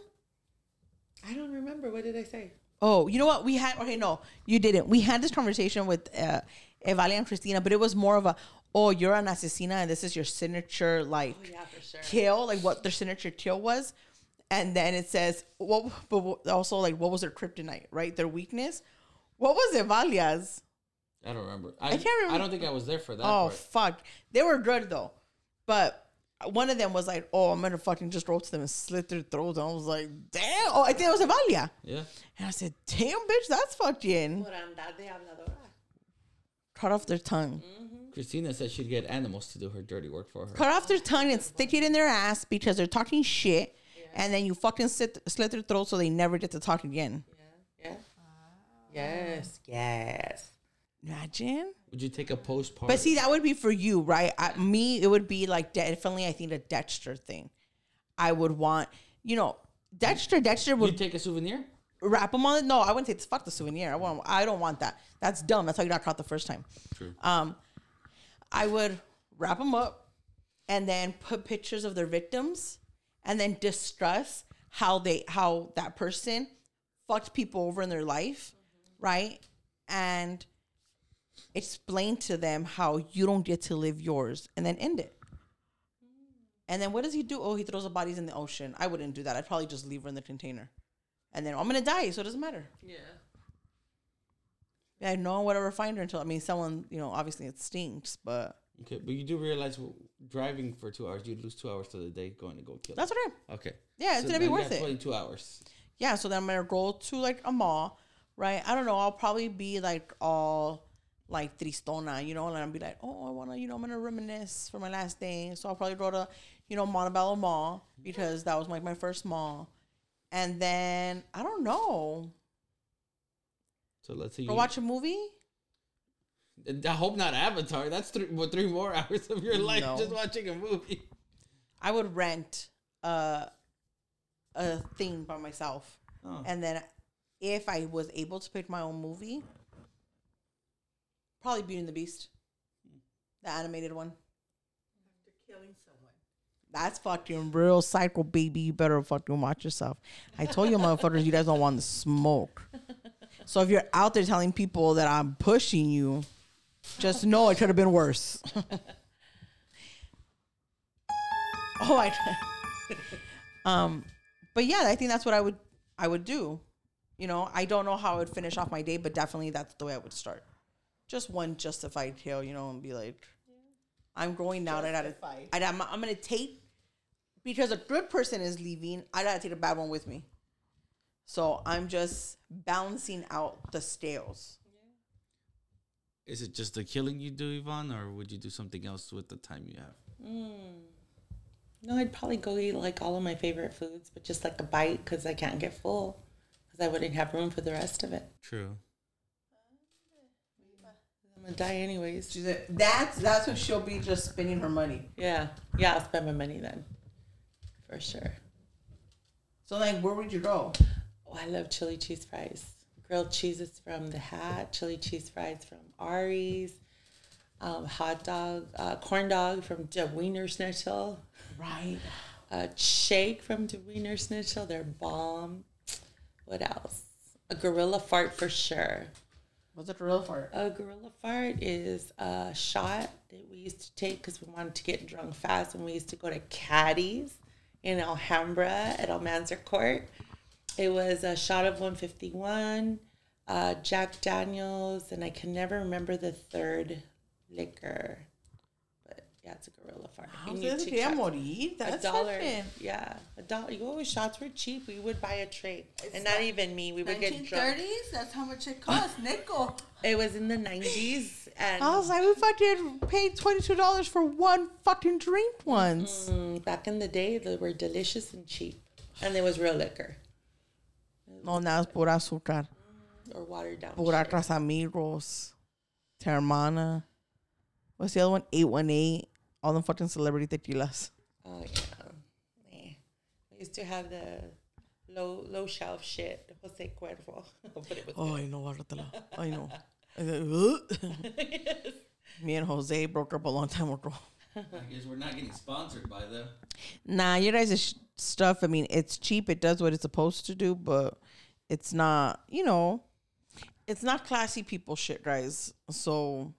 I don't remember. What did I say? Oh, you know what we had? Okay, no, you didn't. We had this conversation with Evali and Christina, but it was more of a, oh, you're an asesina, and this is your signature kill, like what their signature kill was, and then it says but also like what was their kryptonite, right? Their weakness. What was Evalia's? I don't remember. I can't remember. I don't think I was there for that. Oh, fuck. They were good, though. But one of them was like, oh, I'm going to fucking just roll to them and slit their throats. And I was like, damn. Oh, I think it was Evalia. Yeah. And I said, damn, bitch, that's fucking. Cut off their tongue. Mm-hmm. Christina said she'd get animals to do her dirty work for her. Cut off their tongue and stick it in their ass because they're talking shit. Yeah. And then you fucking slit their throat so they never get to talk again. Yeah. Yeah. Yes. Yes. Imagine. Would you take a postpartum? But see, that would be for you, right? Me, it would be like definitely. I think the Dexter thing. I would want, you know, Dexter would. You take a souvenir. Wrap them on it. No, I wouldn't take. Fuck the souvenir. I don't want that. That's dumb. That's how you got caught the first time. True. I would wrap them up, and then put pictures of their victims, and then discuss how that person fucked people over in their life, mm-hmm. right? And explain to them how you don't get to live yours and then end it. And then what does he do? Oh, he throws the bodies in the ocean. I wouldn't do that. I'd probably just leave her in the container. And then I'm going to die, so it doesn't matter. Yeah, no one would ever find her until, I mean, someone, you know, obviously it stinks, but. Okay, but you do realize driving for 2 hours, you'd lose 2 hours to the day going to go kill her. That's what I am. Okay. Yeah, so it's going to be worth it. 22 hours. Yeah, so then I'm going to go to, like, a mall, right? I don't know. I'll probably be, like, all, like, tristona, you know? And I'll be like, oh, I want to, you know, I'm going to reminisce for my last day. So I'll probably go to, you know, Montebello Mall because that was, like, my first mall. And then, I don't know. So let's see. Or watch a movie? I hope not Avatar. That's three more hours of your life just watching a movie. I would rent a thing by myself. Oh. And then if I was able to pick my own movie, probably Beauty and the Beast. The animated one. After killing someone. That's fucking real psycho, baby. You better fucking watch yourself. I told you, motherfuckers, you guys don't want to smoke. So if you're out there telling people that I'm pushing you, just know it could have been worse. But yeah, I think that's what I would do. You know, I don't know how I would finish off my day, but definitely that's the way I would start. Just one justified kill, you know, and be like, I'm going out. I'm gonna take, because a good person is leaving. I gotta take a bad one with me. So I'm just balancing out the scales. Is it just the killing you do, Yvonne, or would you do something else with the time you have? No, I'd probably go eat like all of my favorite foods, but just like a bite because I can't get full because I wouldn't have room for the rest of it. True. I'm going to die anyways. That's what she'll be, just spending her money. Yeah. Yeah, I'll spend my money then. For sure. So like, where would you go? Oh, I love chili cheese fries. Grilled cheeses from The Hat, chili cheese fries from Ari's, hot dog, corn dog from De Wiener Schnitzel. Right. A shake from De Wiener Schnitzel. They're bomb. What else? A gorilla fart for sure. What's a gorilla fart? A gorilla fart is a shot that we used to take because we wanted to get drunk fast when we used to go to Caddies in Alhambra at Almanzar Court. It was a shot of 151, Jack Daniels, and I can never remember the third liquor. But yeah, it's a gorilla fart. How does it get morir? That's $1. Yeah, $1. You always, shots were cheap. We would buy a tray, and not even me. We would get drunk. 1930s. That's how much it cost. Nickel. It was in the 90s, and I was like, we fucking paid $22 for one fucking drink once. Back in the day, they were delicious and cheap, and there was real liquor. No, now it's pura azúcar. Or watered down. Pura Casamigos. Termana. What's the other one? 818. All them fucking celebrity tequilas. Oh, yeah. I used to have the low shelf shit. Jose Cuervo. But it was good. I know, guárdatela. I know. Me and Jose broke up a long time ago. I guess we're not getting sponsored by them. Nah, you guys are stuff. I mean, it's cheap. It does what it's supposed to do, but it's not, you know, it's not classy people shit, guys. So,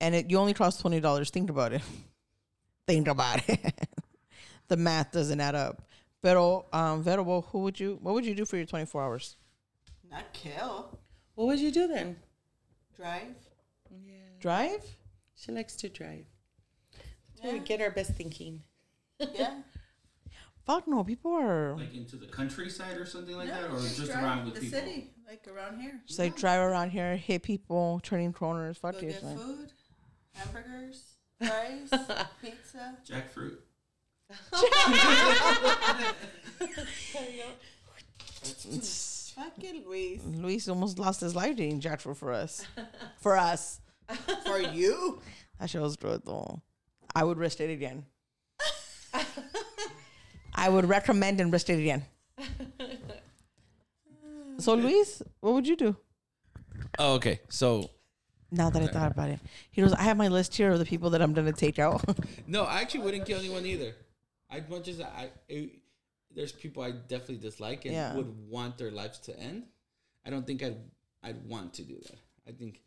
and you only cost $20. Think about it. Think about it. The math doesn't add up. Pero, what would you do for your 24 hours? Not kill. What would you do then? Drive. Yeah. Drive? She likes to drive. Yeah. We get our best thinking. Yeah. Fuck no, people are... Like into the countryside or something like that? Or just around with the people? The city, like around here. Just like drive around here, hit people, turning corners, fuck you. Go get food, hamburgers, fries, pizza. Jackfruit. Fucking Luis. Luis almost lost his life eating jackfruit for us. For us. For you? That shit was good though. I would risk it again. I would recommend and risk it again. So, Luis, what would you do? Oh, okay. So, now that I thought about it, he goes, I have my list here of the people that I'm going to take out. No, I actually wouldn't kill anyone either. As much as there's people I definitely dislike and would want their lives to end. I don't think I'd want to do that. I think,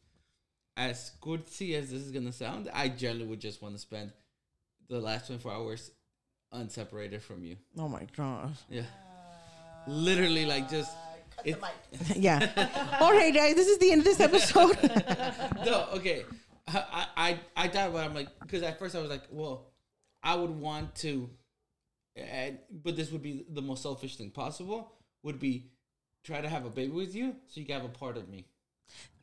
as curtsy as this is going to sound, I generally would just want to spend the last 24 hours unseparated from you. Oh my gosh. Yeah. Literally, like, just... Cut the mic. Yeah. All right, guys, this is the end of this episode. No, okay. I thought about it, I'm like... Because at first I was like, well, I would want to... but this would be the most selfish thing possible, would be try to have a baby with you so you can have a part of me.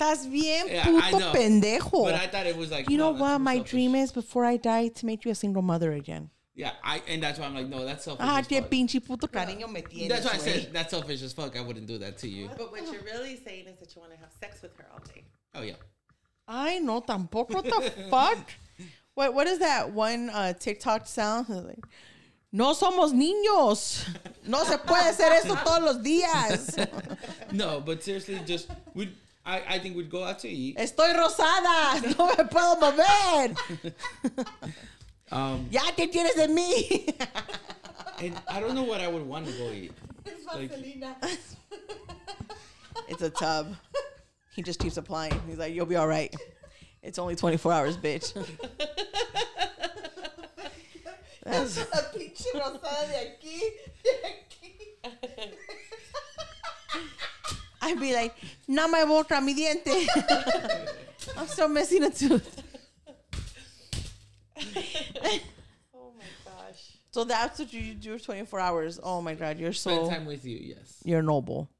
Estás bien puto pendejo. But I thought it was like... You know what? My dream is, before I die, to make you a single mother again. Yeah, and that's why I'm like, no, that's selfish as fuck. Pinche puto cariño me tienes, that's why I said that's selfish as fuck. I wouldn't do that to you. But what you're really saying is that you want to have sex with her all day. Oh, yeah. Ay, no, tampoco. What the fuck? What is that one TikTok sound? Like, no somos niños. No se puede hacer eso todos los días. No, but seriously, just... I think we'd go out to eat. Estoy rosada. No me puedo mover. Ya te tienes de mí. And I don't know what I would want to go eat. It's Vaselina. Like, it's a tub. He just keeps applying. He's like, you'll be all right. It's only 24 hours, bitch. That's a pinche rosada de aquí, de aquí. I'd be like, no me boca mi diente. I'm so missing a tooth. Oh my gosh. So that's what you do 24 hours. Oh my God, you're so... Spend time with you, yes. You're noble.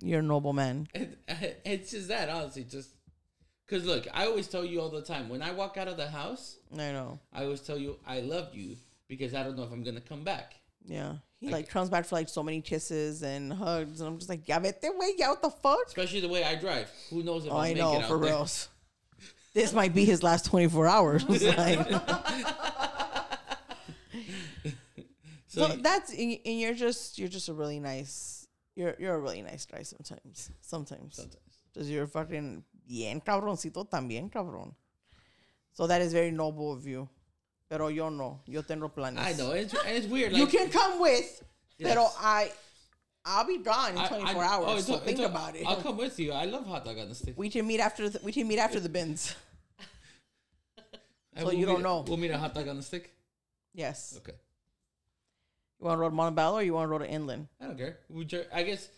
You're a noble man. It's just that, honestly. Just because, look, I always tell you all the time, when I walk out of the house... I know. I always tell you, I love you, because I don't know if I'm going to come back. Yeah. He like comes back for like so many kisses and hugs, and I'm just like, ya vete, güey, ya, what the fuck? Especially the way I drive. Who knows if I know, make it for real. This might be his last 24 hours. Like. so that's and you're just a really nice you're a really nice guy sometimes. Sometimes. Because you're fucking bien cabroncito también cabrón. So that is very noble of you. Pero yo no. Yo tengo planes. I know. It's weird. Like, you can come with, yes. Pero I'll be gone in 24 hours. Oh, so think about it. I'll come with you. I love hot dog on the stick. We can meet after the bins. So you don't know. We'll meet a hot dog on the stick? Yes. Okay. You want to roll to Montebello or you want to roll to Inland? I don't care. I guess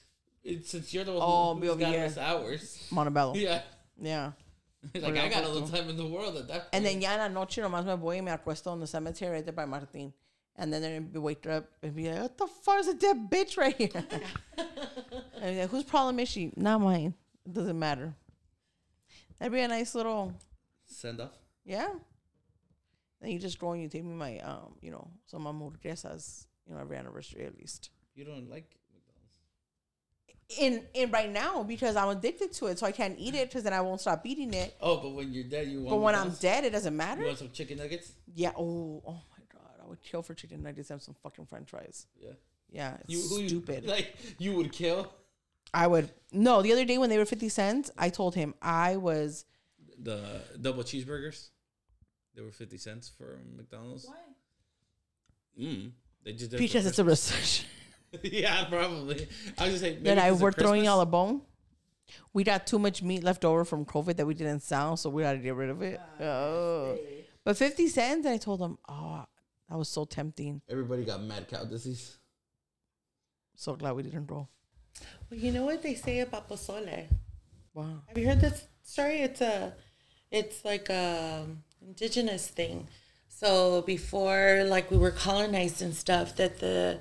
since you're the one who's got us hours. Montebello. Yeah. Yeah. Like, I got all the time in the world at that point. And then, ya en la noche, nomás me voy y me acuesto on the cemetery right there by Martin. And then they'd be wake up and be like, what the fuck is a dead bitch right here? And be like, whose problem is she? Not mine. It doesn't matter. That'd be a nice little... Send off? Yeah. Then you just go and you take me my, some hamburguesas, every anniversary at least. You don't like In right now, because I'm addicted to it, so I can't eat it because then I won't stop eating it. Oh, but when you're dead, you want... But when I'm dead, it doesn't matter. You want some chicken nuggets? Yeah. Oh my God, I would kill for chicken nuggets and some fucking French fries. Yeah. Yeah. It's stupid. You would kill? I would. No, the other day when they were 50 cents, I told him I was... The double cheeseburgers, they were 50 cents for McDonald's. Why? They just did. Because it's a recession. Yeah, probably. I was just saying. Then I were throwing y'all a bone. We got too much meat left over from COVID that we didn't sell, so we had to get rid of it. Oh, but 50 cents. And I told them, that was so tempting. Everybody got mad cow disease. So glad we didn't roll. Well, you know what they say about pozole? Wow, have you heard this story? It's like a indigenous thing. So before, like, we were colonized and stuff, that the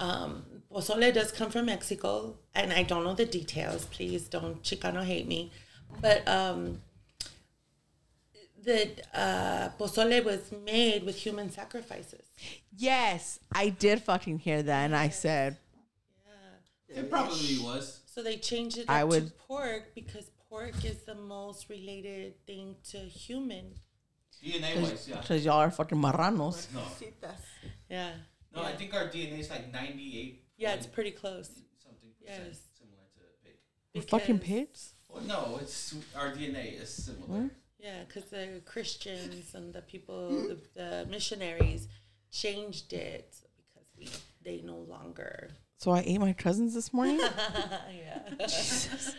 pozole does come from Mexico, and I don't know the details. Please don't Chicano hate me. But the pozole was made with human sacrifices. Yes, I did fucking hear that, and I said... Yeah. It probably was. So they changed it to pork, because pork is the most related thing to human. DNA-wise, yeah. Because y'all are fucking marranos. No. Yeah. No, yeah. I think our DNA is like 98. Yeah, it's pretty close. Something percent, yes. Similar to a pig. Because fucking pigs? Well, no, it's our DNA is similar. What? Yeah, because the Christians and the people, the missionaries, changed it because they no longer. So I ate my cousins this morning. Yeah. Jesus.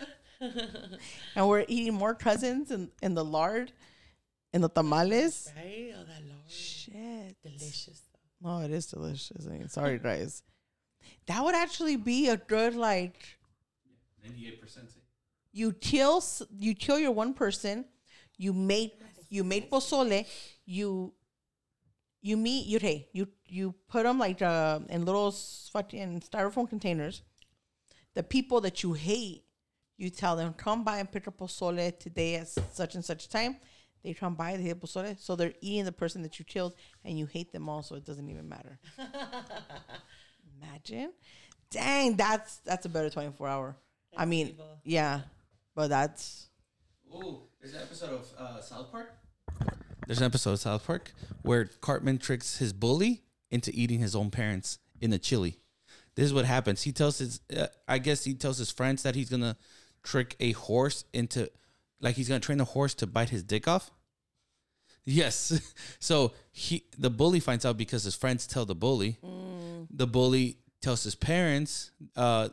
And we're eating more cousins in the lard, in the tamales. Right? Oh, that lard. Shit. Delicious. Oh, it is delicious. I mean, sorry, guys. That would actually be a good, like... 98%. You kill your one person. You made pozole. You put them like in little fucking styrofoam containers. The people that you hate, you tell them, come by and pick up pozole today at such and such time. They come by, they hate pozole. So they're eating the person that you killed, and you hate them all, so it doesn't even matter. Imagine. Dang, that's a better 24-hour. I mean, evil. Yeah, but that's... Ooh, there's an episode of South Park. Where Cartman tricks his bully into eating his own parents in the chili. This is what happens. He tells his... I guess he tells his friends that he's going to trick a horse into... Like, he's going to train the horse to bite his dick off. Yes. So, the bully finds out because his friends tell the bully. Mm. The bully tells his parents... so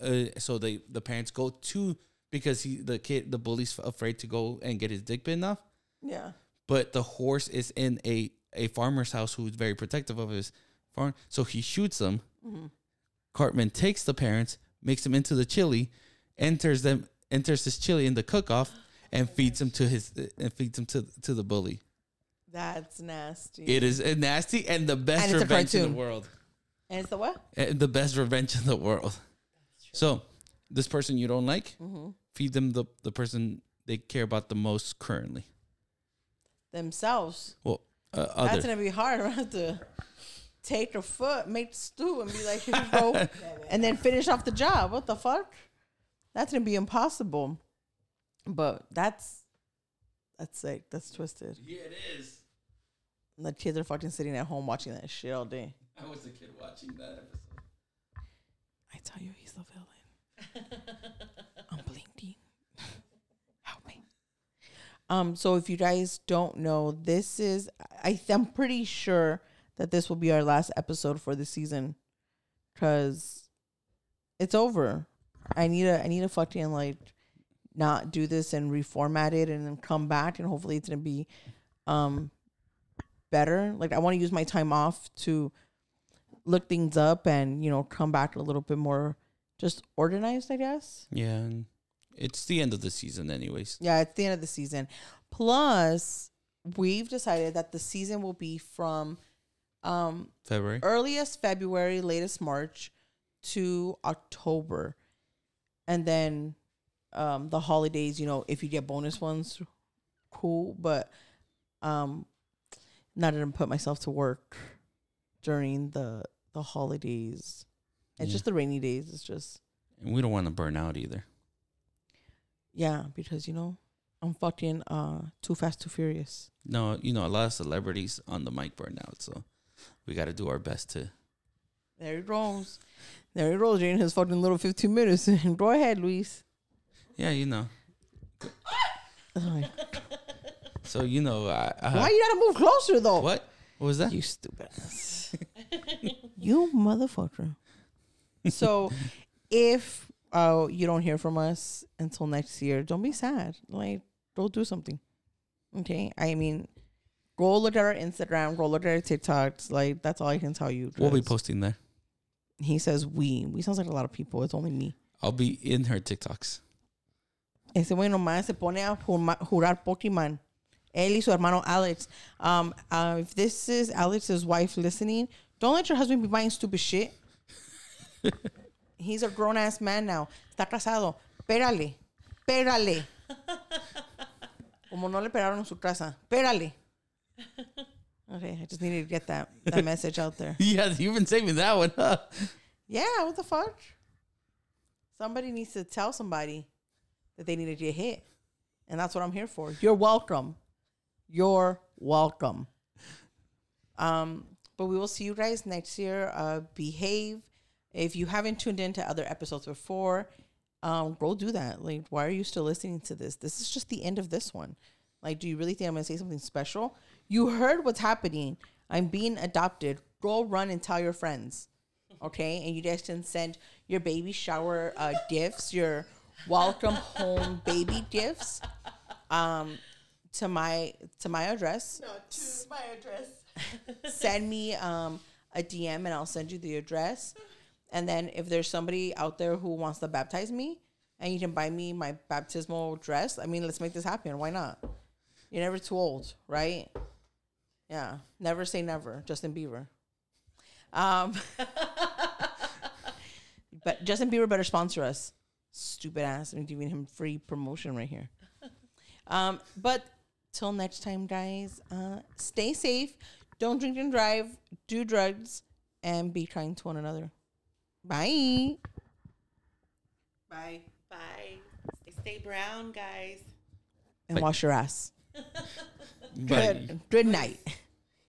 the parents go to, because the bully's afraid to go and get his dick bitten off. Yeah. But the horse is in a farmer's house who's very protective of his farm. So he shoots them. Mm-hmm. Cartman takes the parents, makes them into the chili, enters his chili in the cook-off, and feeds them to the bully. That's nasty. It is nasty and the best revenge in the world. And it's the what? The best revenge in the world. So, this person you don't like, mm-hmm. feed them the person they care about the most currently. Themselves. Well, that's gonna be hard. I have to take a foot, make stew, and be like, here you go, and then finish off the job. What the fuck? That's gonna be impossible. But that's sick. That's twisted. Yeah, it is. And the kids are fucking sitting at home watching that shit all day. I was a kid watching that episode. I tell you, he's the villain. I'm blinking. Help me. So if you guys don't know, this is... I'm pretty sure that this will be our last episode for the season. Because it's over. I need to fucking, like, not do this and reformat it and then come back. And hopefully it's going to be better. Like, I want to use my time off to... look things up and, come back a little bit more just organized, I guess. Yeah. It's the end of the season anyways. Yeah, it's the end of the season. Plus, we've decided that the season will be from February. Earliest February, latest March to October. And then the holidays, if you get bonus ones, cool. But not going to put myself to work during the holidays. It's just the rainy days. It's just... And we don't want to burn out either. Yeah, because, I'm fucking too fast, too furious. No, a lot of celebrities on the mic burn out, so we got to do our best to... There he rolls. During his fucking little 15 minutes. Go ahead, Luis. Yeah, So, why you got to move closer, though? What was that? You stupid ass. You motherfucker. So, if you don't hear from us until next year, don't be sad. Like, go do something. Okay? I mean, go look at our Instagram. Go look at our TikToks. Like, that's all I can tell you. We'll be posting there. He says we. We sounds like a lot of people. It's only me. I'll be in her TikToks. Ese bueno más se pone a jurar Pokemon. Él y su hermano Alex. If this is Alex's wife listening, don't let your husband be buying stupid shit. He's a grown-ass man now. Está casado. Pérale. Pérale. Como no le peraron en su casa. Pérale. Okay, I just needed to get that message out there. Yeah, you've been saving that one, huh? Yeah, what the fuck? Somebody needs to tell somebody that they need to get hit. And that's what I'm here for. You're welcome. You're welcome. But we will see you guys next year. Behave. If you haven't tuned into other episodes before, go do that. Like, why are you still listening to this? This is just the end of this one. Like, do you really think I'm going to say something special? You heard what's happening. I'm being adopted. Go run and tell your friends. Okay? And you guys can send your baby shower gifts, your welcome home baby gifts. To my address. No, to my address. Send me a DM and I'll send you the address. And then if there's somebody out there who wants to baptize me and you can buy me my baptismal dress, I mean, let's make this happen. Why not? You're never too old, right? Yeah. Never say never. Justin Bieber. But Justin Bieber better sponsor us. Stupid ass. I'm giving him free promotion right here. But till next time, guys, stay safe. Don't drink and drive. Do drugs. And be kind to one another. Bye. Bye. Bye. Stay brown, guys. And wash your ass. Good night.